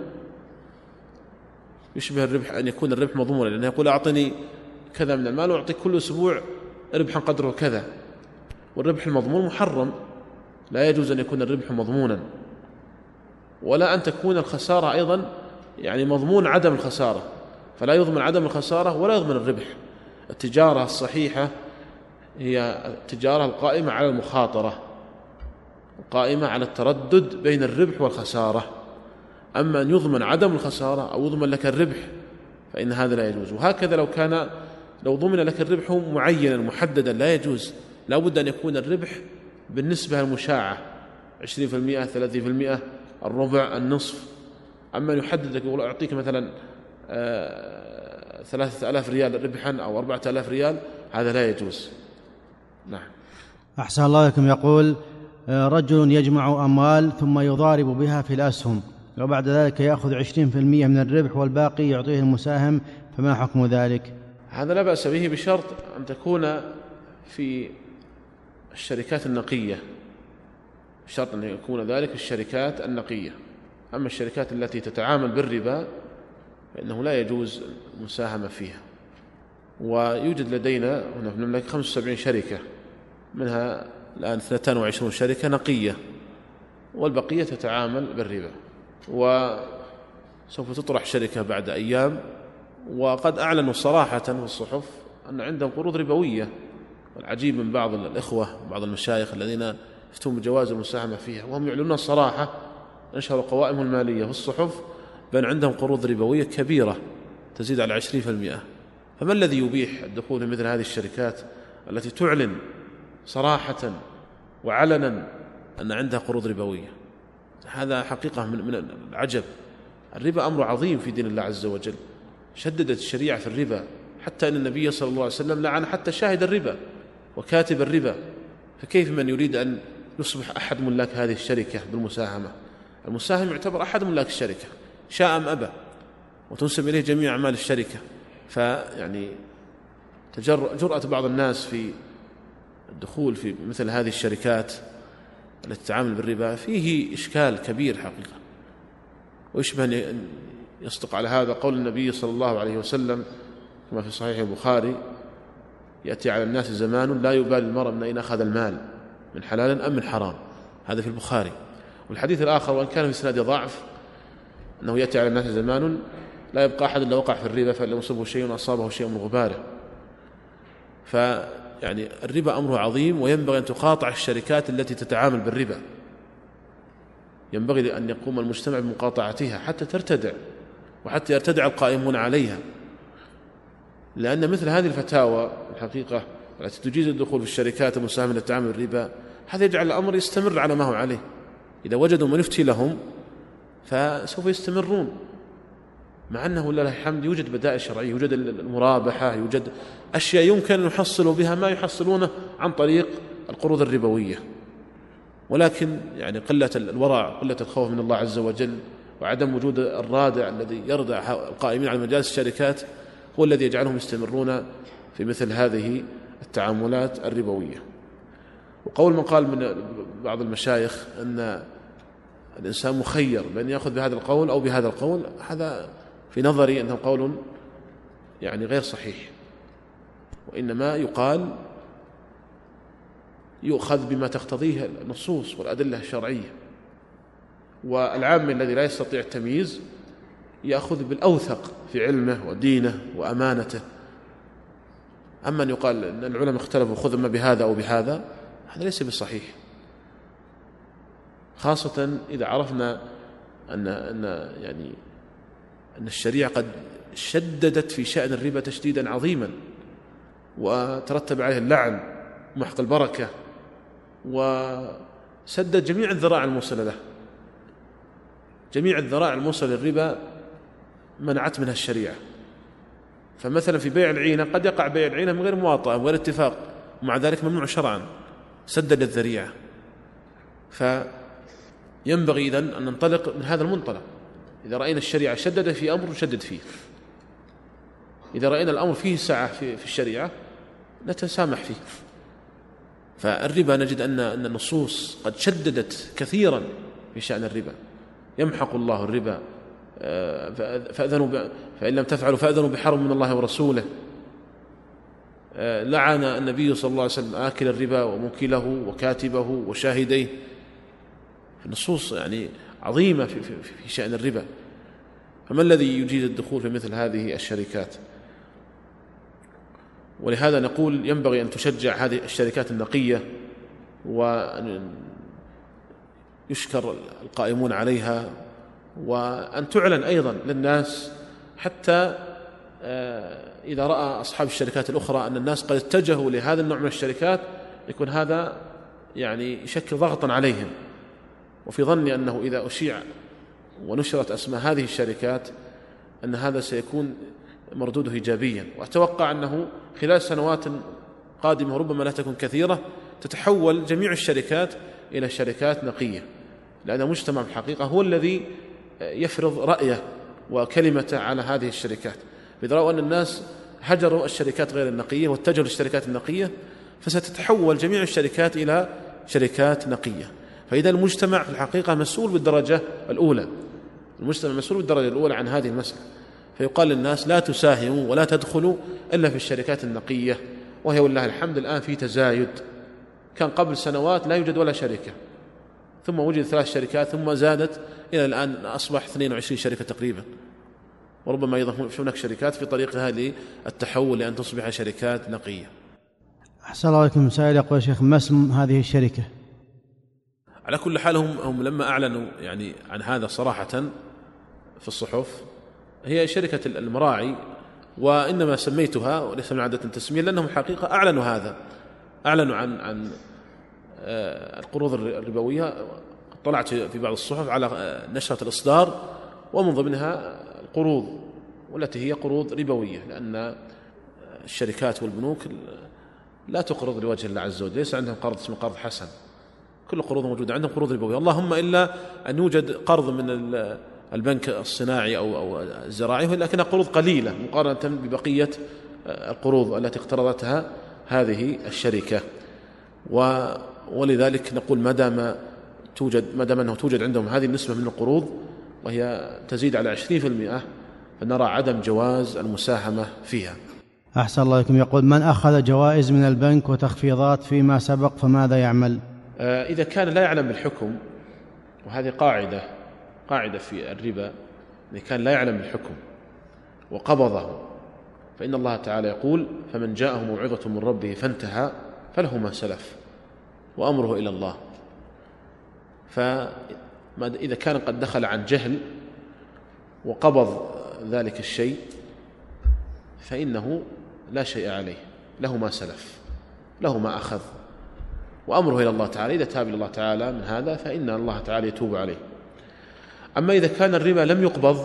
يشبه الربح أن يكون الربح مضمونا، لأنه يقول أعطني كذا من المال وأعطي كل أسبوع ربحا قدره كذا، والربح المضمون محرم، لا يجوز أن يكون الربح مضمونا، ولا أن تكون الخسارة أيضا يعني مضمون عدم الخسارة، فلا يضمن عدم الخسارة ولا يضمن الربح. التجارة الصحيحة هي التجارة القائمة على المخاطرة، القائمة على التردد بين الربح والخسارة. أما أن يضمن عدم الخسارة أو يضمن لك الربح فإن هذا لا يجوز. وهكذا لو كان لو ضمن لك الربح معينا محددا لا يجوز، لا بد أن يكون الربح بالنسبة المشاعة عشرين بالمئة، ثلاثين بالمئة، الربع، النصف. أما يحدد لك يقول أعطيك مثلا ثلاثة آلاف ريال ربحا أو أربعة آلاف ريال، هذا لا يجوز. نعم. أحسن الله إليكم. يقول رجل يجمع أموال ثم يضارب بها في الأسهم وبعد ذلك يأخذ عشرين في المئة من الربح والباقي يعطيه المساهم، فما حكم ذلك؟ هذا لا بأس به بشرط أن تكون في الشركات النقية، بشرط أن يكون ذلك الشركات النقية. أما الشركات التي تتعامل بالربا فإنه لا يجوز المساهمة فيها. ويوجد لدينا هنا في المملكة خمسة وسبعين شركة، منها الآن اثنتين وعشرين شركة نقية والبقية تتعامل بالربا. وسوف تطرح شركة بعد أيام، وقد أعلنوا صراحة في الصحف أن عندهم قروض ربوية. والعجيب من بعض الإخوة بعض المشايخ الذين يفتون بجواز المساهمة فيها وهم يعلنون الصراحة، انشروا قوائمهم المالية في الصحف بأن عندهم قروض ربوية كبيرة تزيد على عشرين بالمئة. فما الذي يبيح الدخول مثل هذه الشركات التي تعلن صراحة وعلنا أن عندها قروض ربوية؟ هذا حقيقة من العجب. الربا أمر عظيم في دين الله عز وجل، شددت الشريعة في الربا، حتى أن النبي صلى الله عليه وسلم لعن حتى شاهد الربا وكاتب الربا، فكيف من يريد أن يصبح أحد ملاك هذه الشركة بالمساهمة؟ المساهم يعتبر أحد ملاك الشركة شاء أم أبى، وتنسب إليه جميع أعمال الشركة. فيعني جرأة بعض الناس في الدخول في مثل هذه الشركات التي تتعامل بالربا فيه إشكال كبير حقيقة. ويشبه أن يصدق على هذا قول النبي صلى الله عليه وسلم كما في صحيح البخاري: يأتي على الناس زمان لا يبالي المرء من أين أخذ المال، من حلال أم من حرام. هذا في البخاري. والحديث الآخر وأن كان في سناده ضعف أنه يأتي على الناس زمان لا يبقى أحد إلا وقع في الربا، فإن لم يصبه شيء أصابه شيء من غباره. فيعني الربا أمره عظيم، وينبغي أن تقاطع الشركات التي تتعامل بالربا، ينبغي أن يقوم المجتمع بمقاطعتها حتى ترتدع وحتى يرتدع القائمون عليها. لأن مثل هذه الفتاوى الحقيقة التي تجيز الدخول في الشركات المساهمة التي تتعامل بالربا، هذا يجعل الأمر يستمر على ما هو عليه. إذا وجدوا من يفتي لهم فسوف يستمرون، مع أنه لله الحمد يوجد بدائل شرعية، يوجد المرابحة، يوجد أشياء يمكن أن يحصلوا بها ما يحصلونه عن طريق القروض الربوية. ولكن يعني قلة الورع، قلة الخوف من الله عز وجل، وعدم وجود الرادع الذي يردع القائمين على مجالس الشركات هو الذي يجعلهم يستمرون في مثل هذه التعاملات الربوية. وقول من قال من بعض المشايخ أن الإنسان مخير بأن يأخذ بهذا القول أو بهذا القول، هذا في نظري أنه قول يعني غير صحيح. وإنما يقال يؤخذ بما تقتضيه النصوص والأدلة الشرعية، والعام الذي لا يستطيع التمييز يأخذ بالأوثق في علمه ودينه وأمانته. أما أن يقال أن العلماء اختلفوا خذ ما بهذا أو بهذا، هذا ليس بالصحيح، خاصة إذا عرفنا أن أن يعني أن الشريعة قد شددت في شأن الربا تشديدا عظيما، وترتب عليه اللعن محق البركة، وسدد جميع الذرائع الموصلة له. جميع الذرائع الموصلة للربا منعت منها الشريعة. فمثلا في بيع العينة قد يقع بيع العينة من غير مواطأة وغير اتفاق، ومع ذلك ممنوع شرعا، سدد الذريعة. فينبغي إذن أن ننطلق من هذا المنطلق. إذا رأينا الشريعة شدد في أمر نشدد فيه، إذا رأينا الأمر فيه سعة في الشريعة نتسامح فيه. فالربا نجد أن النصوص قد شددت كثيرا في شأن الربا. يمحق الله الربا، فأذنوا ب... فإن لم تفعلوا فأذنوا بحرب من الله ورسوله. لعن النبي صلى الله عليه وسلم آكل الربا وموكله وكاتبه وشاهديه. النصوص يعني عظيمة في, في, في شأن الربا. فما الذي يجيز الدخول في مثل هذه الشركات؟ ولهذا نقول ينبغي أن تشجع هذه الشركات النقية، ويشكر القائمون عليها، وأن تعلن أيضا للناس، حتى إذا رأى أصحاب الشركات الأخرى أن الناس قد اتجهوا لهذا النوع من الشركات يكون هذا يعني يشكل ضغطا عليهم. وفي ظني أنه إذا أشيع ونشرت أسماء هذه الشركات أن هذا سيكون مردوده إيجابيا، وأتوقع أنه خلال سنوات قادمة ربما لا تكون كثيرة تتحول جميع الشركات إلى شركات نقية، لأن مجتمع الحقيقة هو الذي يفرض رأيه وكلمته على هذه الشركات. إذا رأوا أن الناس هجروا الشركات غير النقية واتجهوا للشركات النقية فستتحول جميع الشركات إلى شركات نقية. فإذا المجتمع في الحقيقة مسؤول بالدرجة الأولى، المجتمع مسؤول بالدرجة الأولى عن هذه المسألة. فيقال للناس لا تساهموا ولا تدخلوا إلا في الشركات النقية، وهي والله الحمد الآن في تزايد. كان قبل سنوات لا يوجد ولا شركة، ثم وجد ثلاث شركات، ثم زادت إلى الآن أصبح اثنتين وعشرين شركة تقريبا، وربما يضاف هناك شركات في طريقها للتحول لأن تصبح شركات نقية. أحسن الله إليكم. سائل يقول يا شيخ ما اسم هذه الشركة؟ على كل حال هم, هم لما أعلنوا يعني عن هذا صراحة في الصحف، هي شركة المراعي، وإنما سميتها وليس من عادة التسمية لأنهم حقيقة أعلنوا هذا، أعلنوا عن, عن القروض الربوية. طلعت في بعض الصحف على نشرة الإصدار ومن ضمنها القروض، والتي هي قروض ربوية، لأن الشركات والبنوك لا تقرض لوجه الله عز وجل، ليس عندهم قرض اسمه قرض حسن، كل قروض موجودة عندهم قروض ربوية، اللهم إلا أن يوجد قرض من البنك الصناعي أو أو الزراعي، ولكنها قروض قليلة مقارنة ببقية القروض التي اقترضتها هذه الشركة. ولذلك نقول ما دام توجد ما دام أنه توجد عندهم هذه النسبة من القروض وهي تزيد على عشرين في المئة فنرى عدم جواز المساهمة فيها. أحسن الله إليكم. يقول من أخذ جوائز من البنك وتخفيضات فيما سبق فماذا يعمل؟ إذا كان لا يعلم بالحكم، وهذه قاعدة قاعدة في الربا، إذا كان لا يعلم بالحكم وقبضه فإن الله تعالى يقول فمن جاءه موعظة من ربه فانتهى فله ما سلف وأمره إلى الله. فإذا كان قد دخل عن جهل وقبض ذلك الشيء فإنه لا شيء عليه، له ما سلف، له ما أخذ، وأمره إلى الله تعالى. إذا تاب إلى الله تعالى من هذا فإن الله تعالى يتوب عليه. أما إذا كان الربا لم يقبض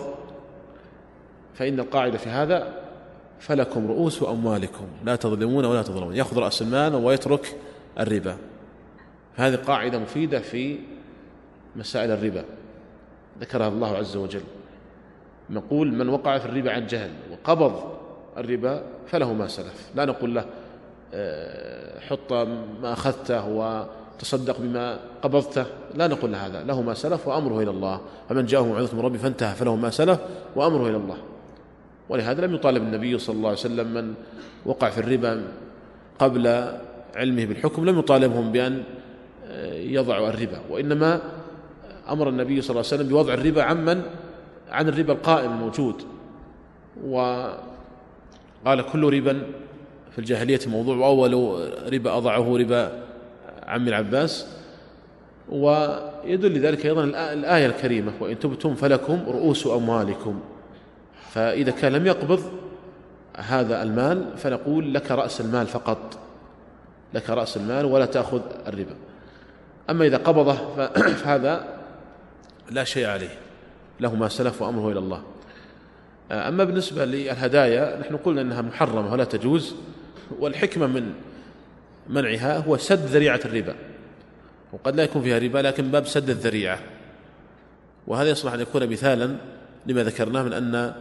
فإن القاعدة في هذا فلكم رؤوس أموالكم لا تظلمون ولا تظلمون، يأخذ رأس المال ويترك الربا. هذه قاعدة مفيدة في مسائل الربا ذكرها الله عز وجل. نقول من وقع في الربا عن جهل وقبض الربا فله ما سلف، لا نقول له حط ما أخذته وتصدق بما قبضته، لا نقول له هذا، له ما سلف وأمره إلى الله. فمن جاءه موعظة من ربه فانتهى فله ما سلف وأمره إلى الله. ولهذا لم يطالب النبي صلى الله عليه وسلم من وقع في الربا قبل علمه بالحكم، لم يطالبهم بأن يضعوا الربا، وإنما أمر النبي صلى الله عليه وسلم بوضع الربا عمن عن الربا القائم الموجود، وقال كل ربا في الجاهلية موضوع، وأول ربا أضعه ربا عم العباس. ويدل لذلك أيضا الآية الكريمة وإن تبتم فلكم رؤوس أموالكم. فإذا كان لم يقبض هذا المال فنقول لك رأس المال فقط، لك رأس المال ولا تأخذ الربا. أما إذا قبضه فهذا لا شيء عليه، له ما سلف وأمره إلى الله. أما بالنسبة للهدايا نحن قلنا أنها محرمة ولا تجوز، والحكمة من منعها هو سد ذريعة الربا، وقد لا يكون فيها ربا لكن باب سد الذريعة، وهذا يصلح أن يكون مثالا لما ذكرناه من أن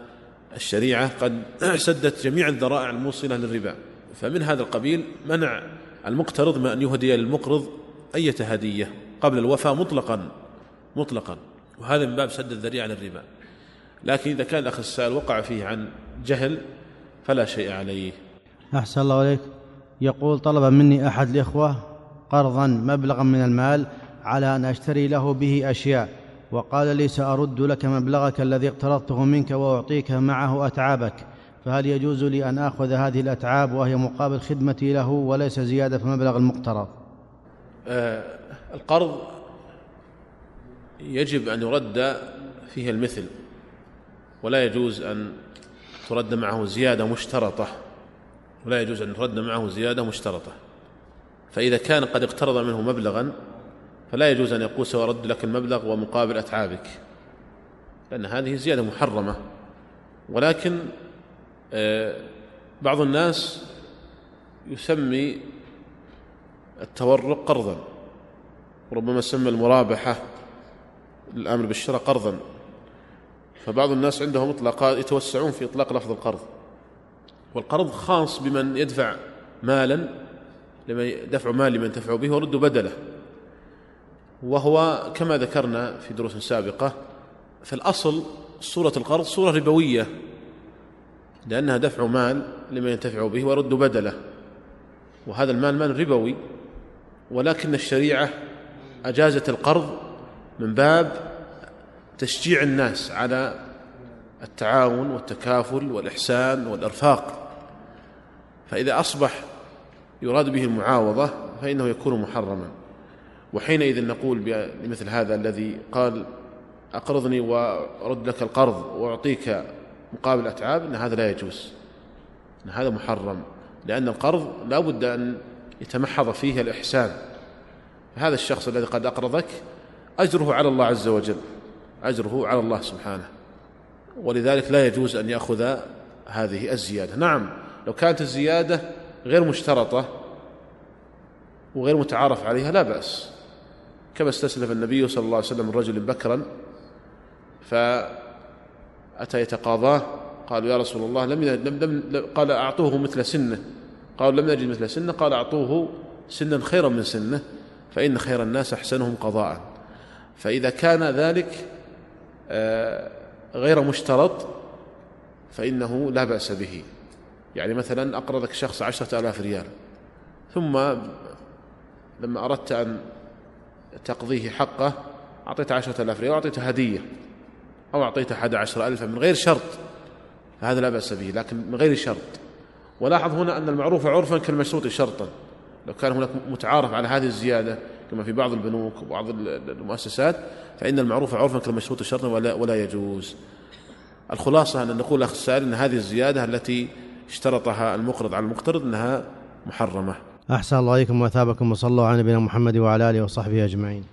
الشريعة قد سدت جميع الذرائع الموصلة للربا، فمن هذا القبيل منع المقترض ما أن يهدي للمقرض أية هدية قبل الوفاة مطلقا مطلقا وهذا من باب سد الذريعة عن الربا. لكن إذا كان الأخ السائل وقع فيه عن جهل فلا شيء عليه. أحسن الله عليك. يقول طلب مني أحد الإخوة قرضا مبلغا من المال على أن أشتري له به أشياء، وقال لي سأرد لك مبلغك الذي اقترضته منك وأعطيك معه أتعابك، فهل يجوز لي أن أخذ هذه الأتعاب وهي مقابل خدمتي له وليس زيادة في مبلغ المقترض؟ آه القرض يجب أن يرد فيه المثل، ولا يجوز أن ترد معه زيادة مشترطة ولا يجوز أن ترد معه زيادة مشترطة فإذا كان قد اقترض منه مبلغا فلا يجوز أن يقول سأرد لك المبلغ ومقابل أتعابك، لأن هذه زيادة محرمة. ولكن بعض الناس يسمي التورق قرضا، وربما سمى المرابحة الأمر بالشراء قرضا، فبعض الناس عندهم إطلاقات يتوسعون في إطلاق لفظ القرض، والقرض خاص بمن يدفع مالا دفع مال لمن ينتفع به ورد بدله، وهو كما ذكرنا في دروس سابقة فالأصل صورة القرض صورة ربوية لأنها دفع مال لمن ينتفع به ورد بدله، وهذا المال مال ربوي، ولكن الشريعة أجازت القرض من باب تشجيع الناس على التعاون والتكافل والإحسان والإرفاق، فإذا أصبح يراد به المعاوضة فإنه يكون محرما. وحينئذ نقول بمثل هذا الذي قال أقرضني وأرد لك القرض وأعطيك مقابل أتعاب أن هذا لا يجوز، أن هذا محرم، لأن القرض لا بد أن يتمحض فيه الإحسان، فهذا الشخص الذي قد أقرضك أجره على الله عز وجل، أجره على الله سبحانه، ولذلك لا يجوز أن يأخذ هذه الزيادة. نعم لو كانت الزيادة غير مشترطة وغير متعارف عليها لا بأس، كما استسلف النبي صلى الله عليه وسلم من رجل بكرا فأتى يتقاضاه، قالوا يا رسول الله لم لم قال أعطوه مثل سنه، قالوا لم نجد مثل سنه، قال أعطوه سنا خيرا من سنه فإن خير الناس أحسنهم قضاء. فإذا كان ذلك غير مشترط فإنه لا بأس به، يعني مثلا أقرضك شخص عشرة آلاف ريال ثم لما أردت أن تقضيه حقه أعطيت عشرة آلاف ريال وأعطيت هدية أو أعطيت أحد عشر ألفا من غير شرط، فهذا لا بأس به لكن من غير شرط. ولاحظ هنا أن المعروف عرفا كالمشروط شرطا، لو كان هناك متعارف على هذه الزيادة كما في بعض البنوك وبعض المؤسسات فإن المعروف عرفا كالمشروط شرطا ولا, ولا يجوز. الخلاصة أن نقول أخ السائل أن هذه الزيادة التي اشترطها المقرض على المقترض أنها محرمة. أحسن الله عليكم وأثابكم، وصلوا على نبينا محمد وعلى آله وصحبه أجمعين.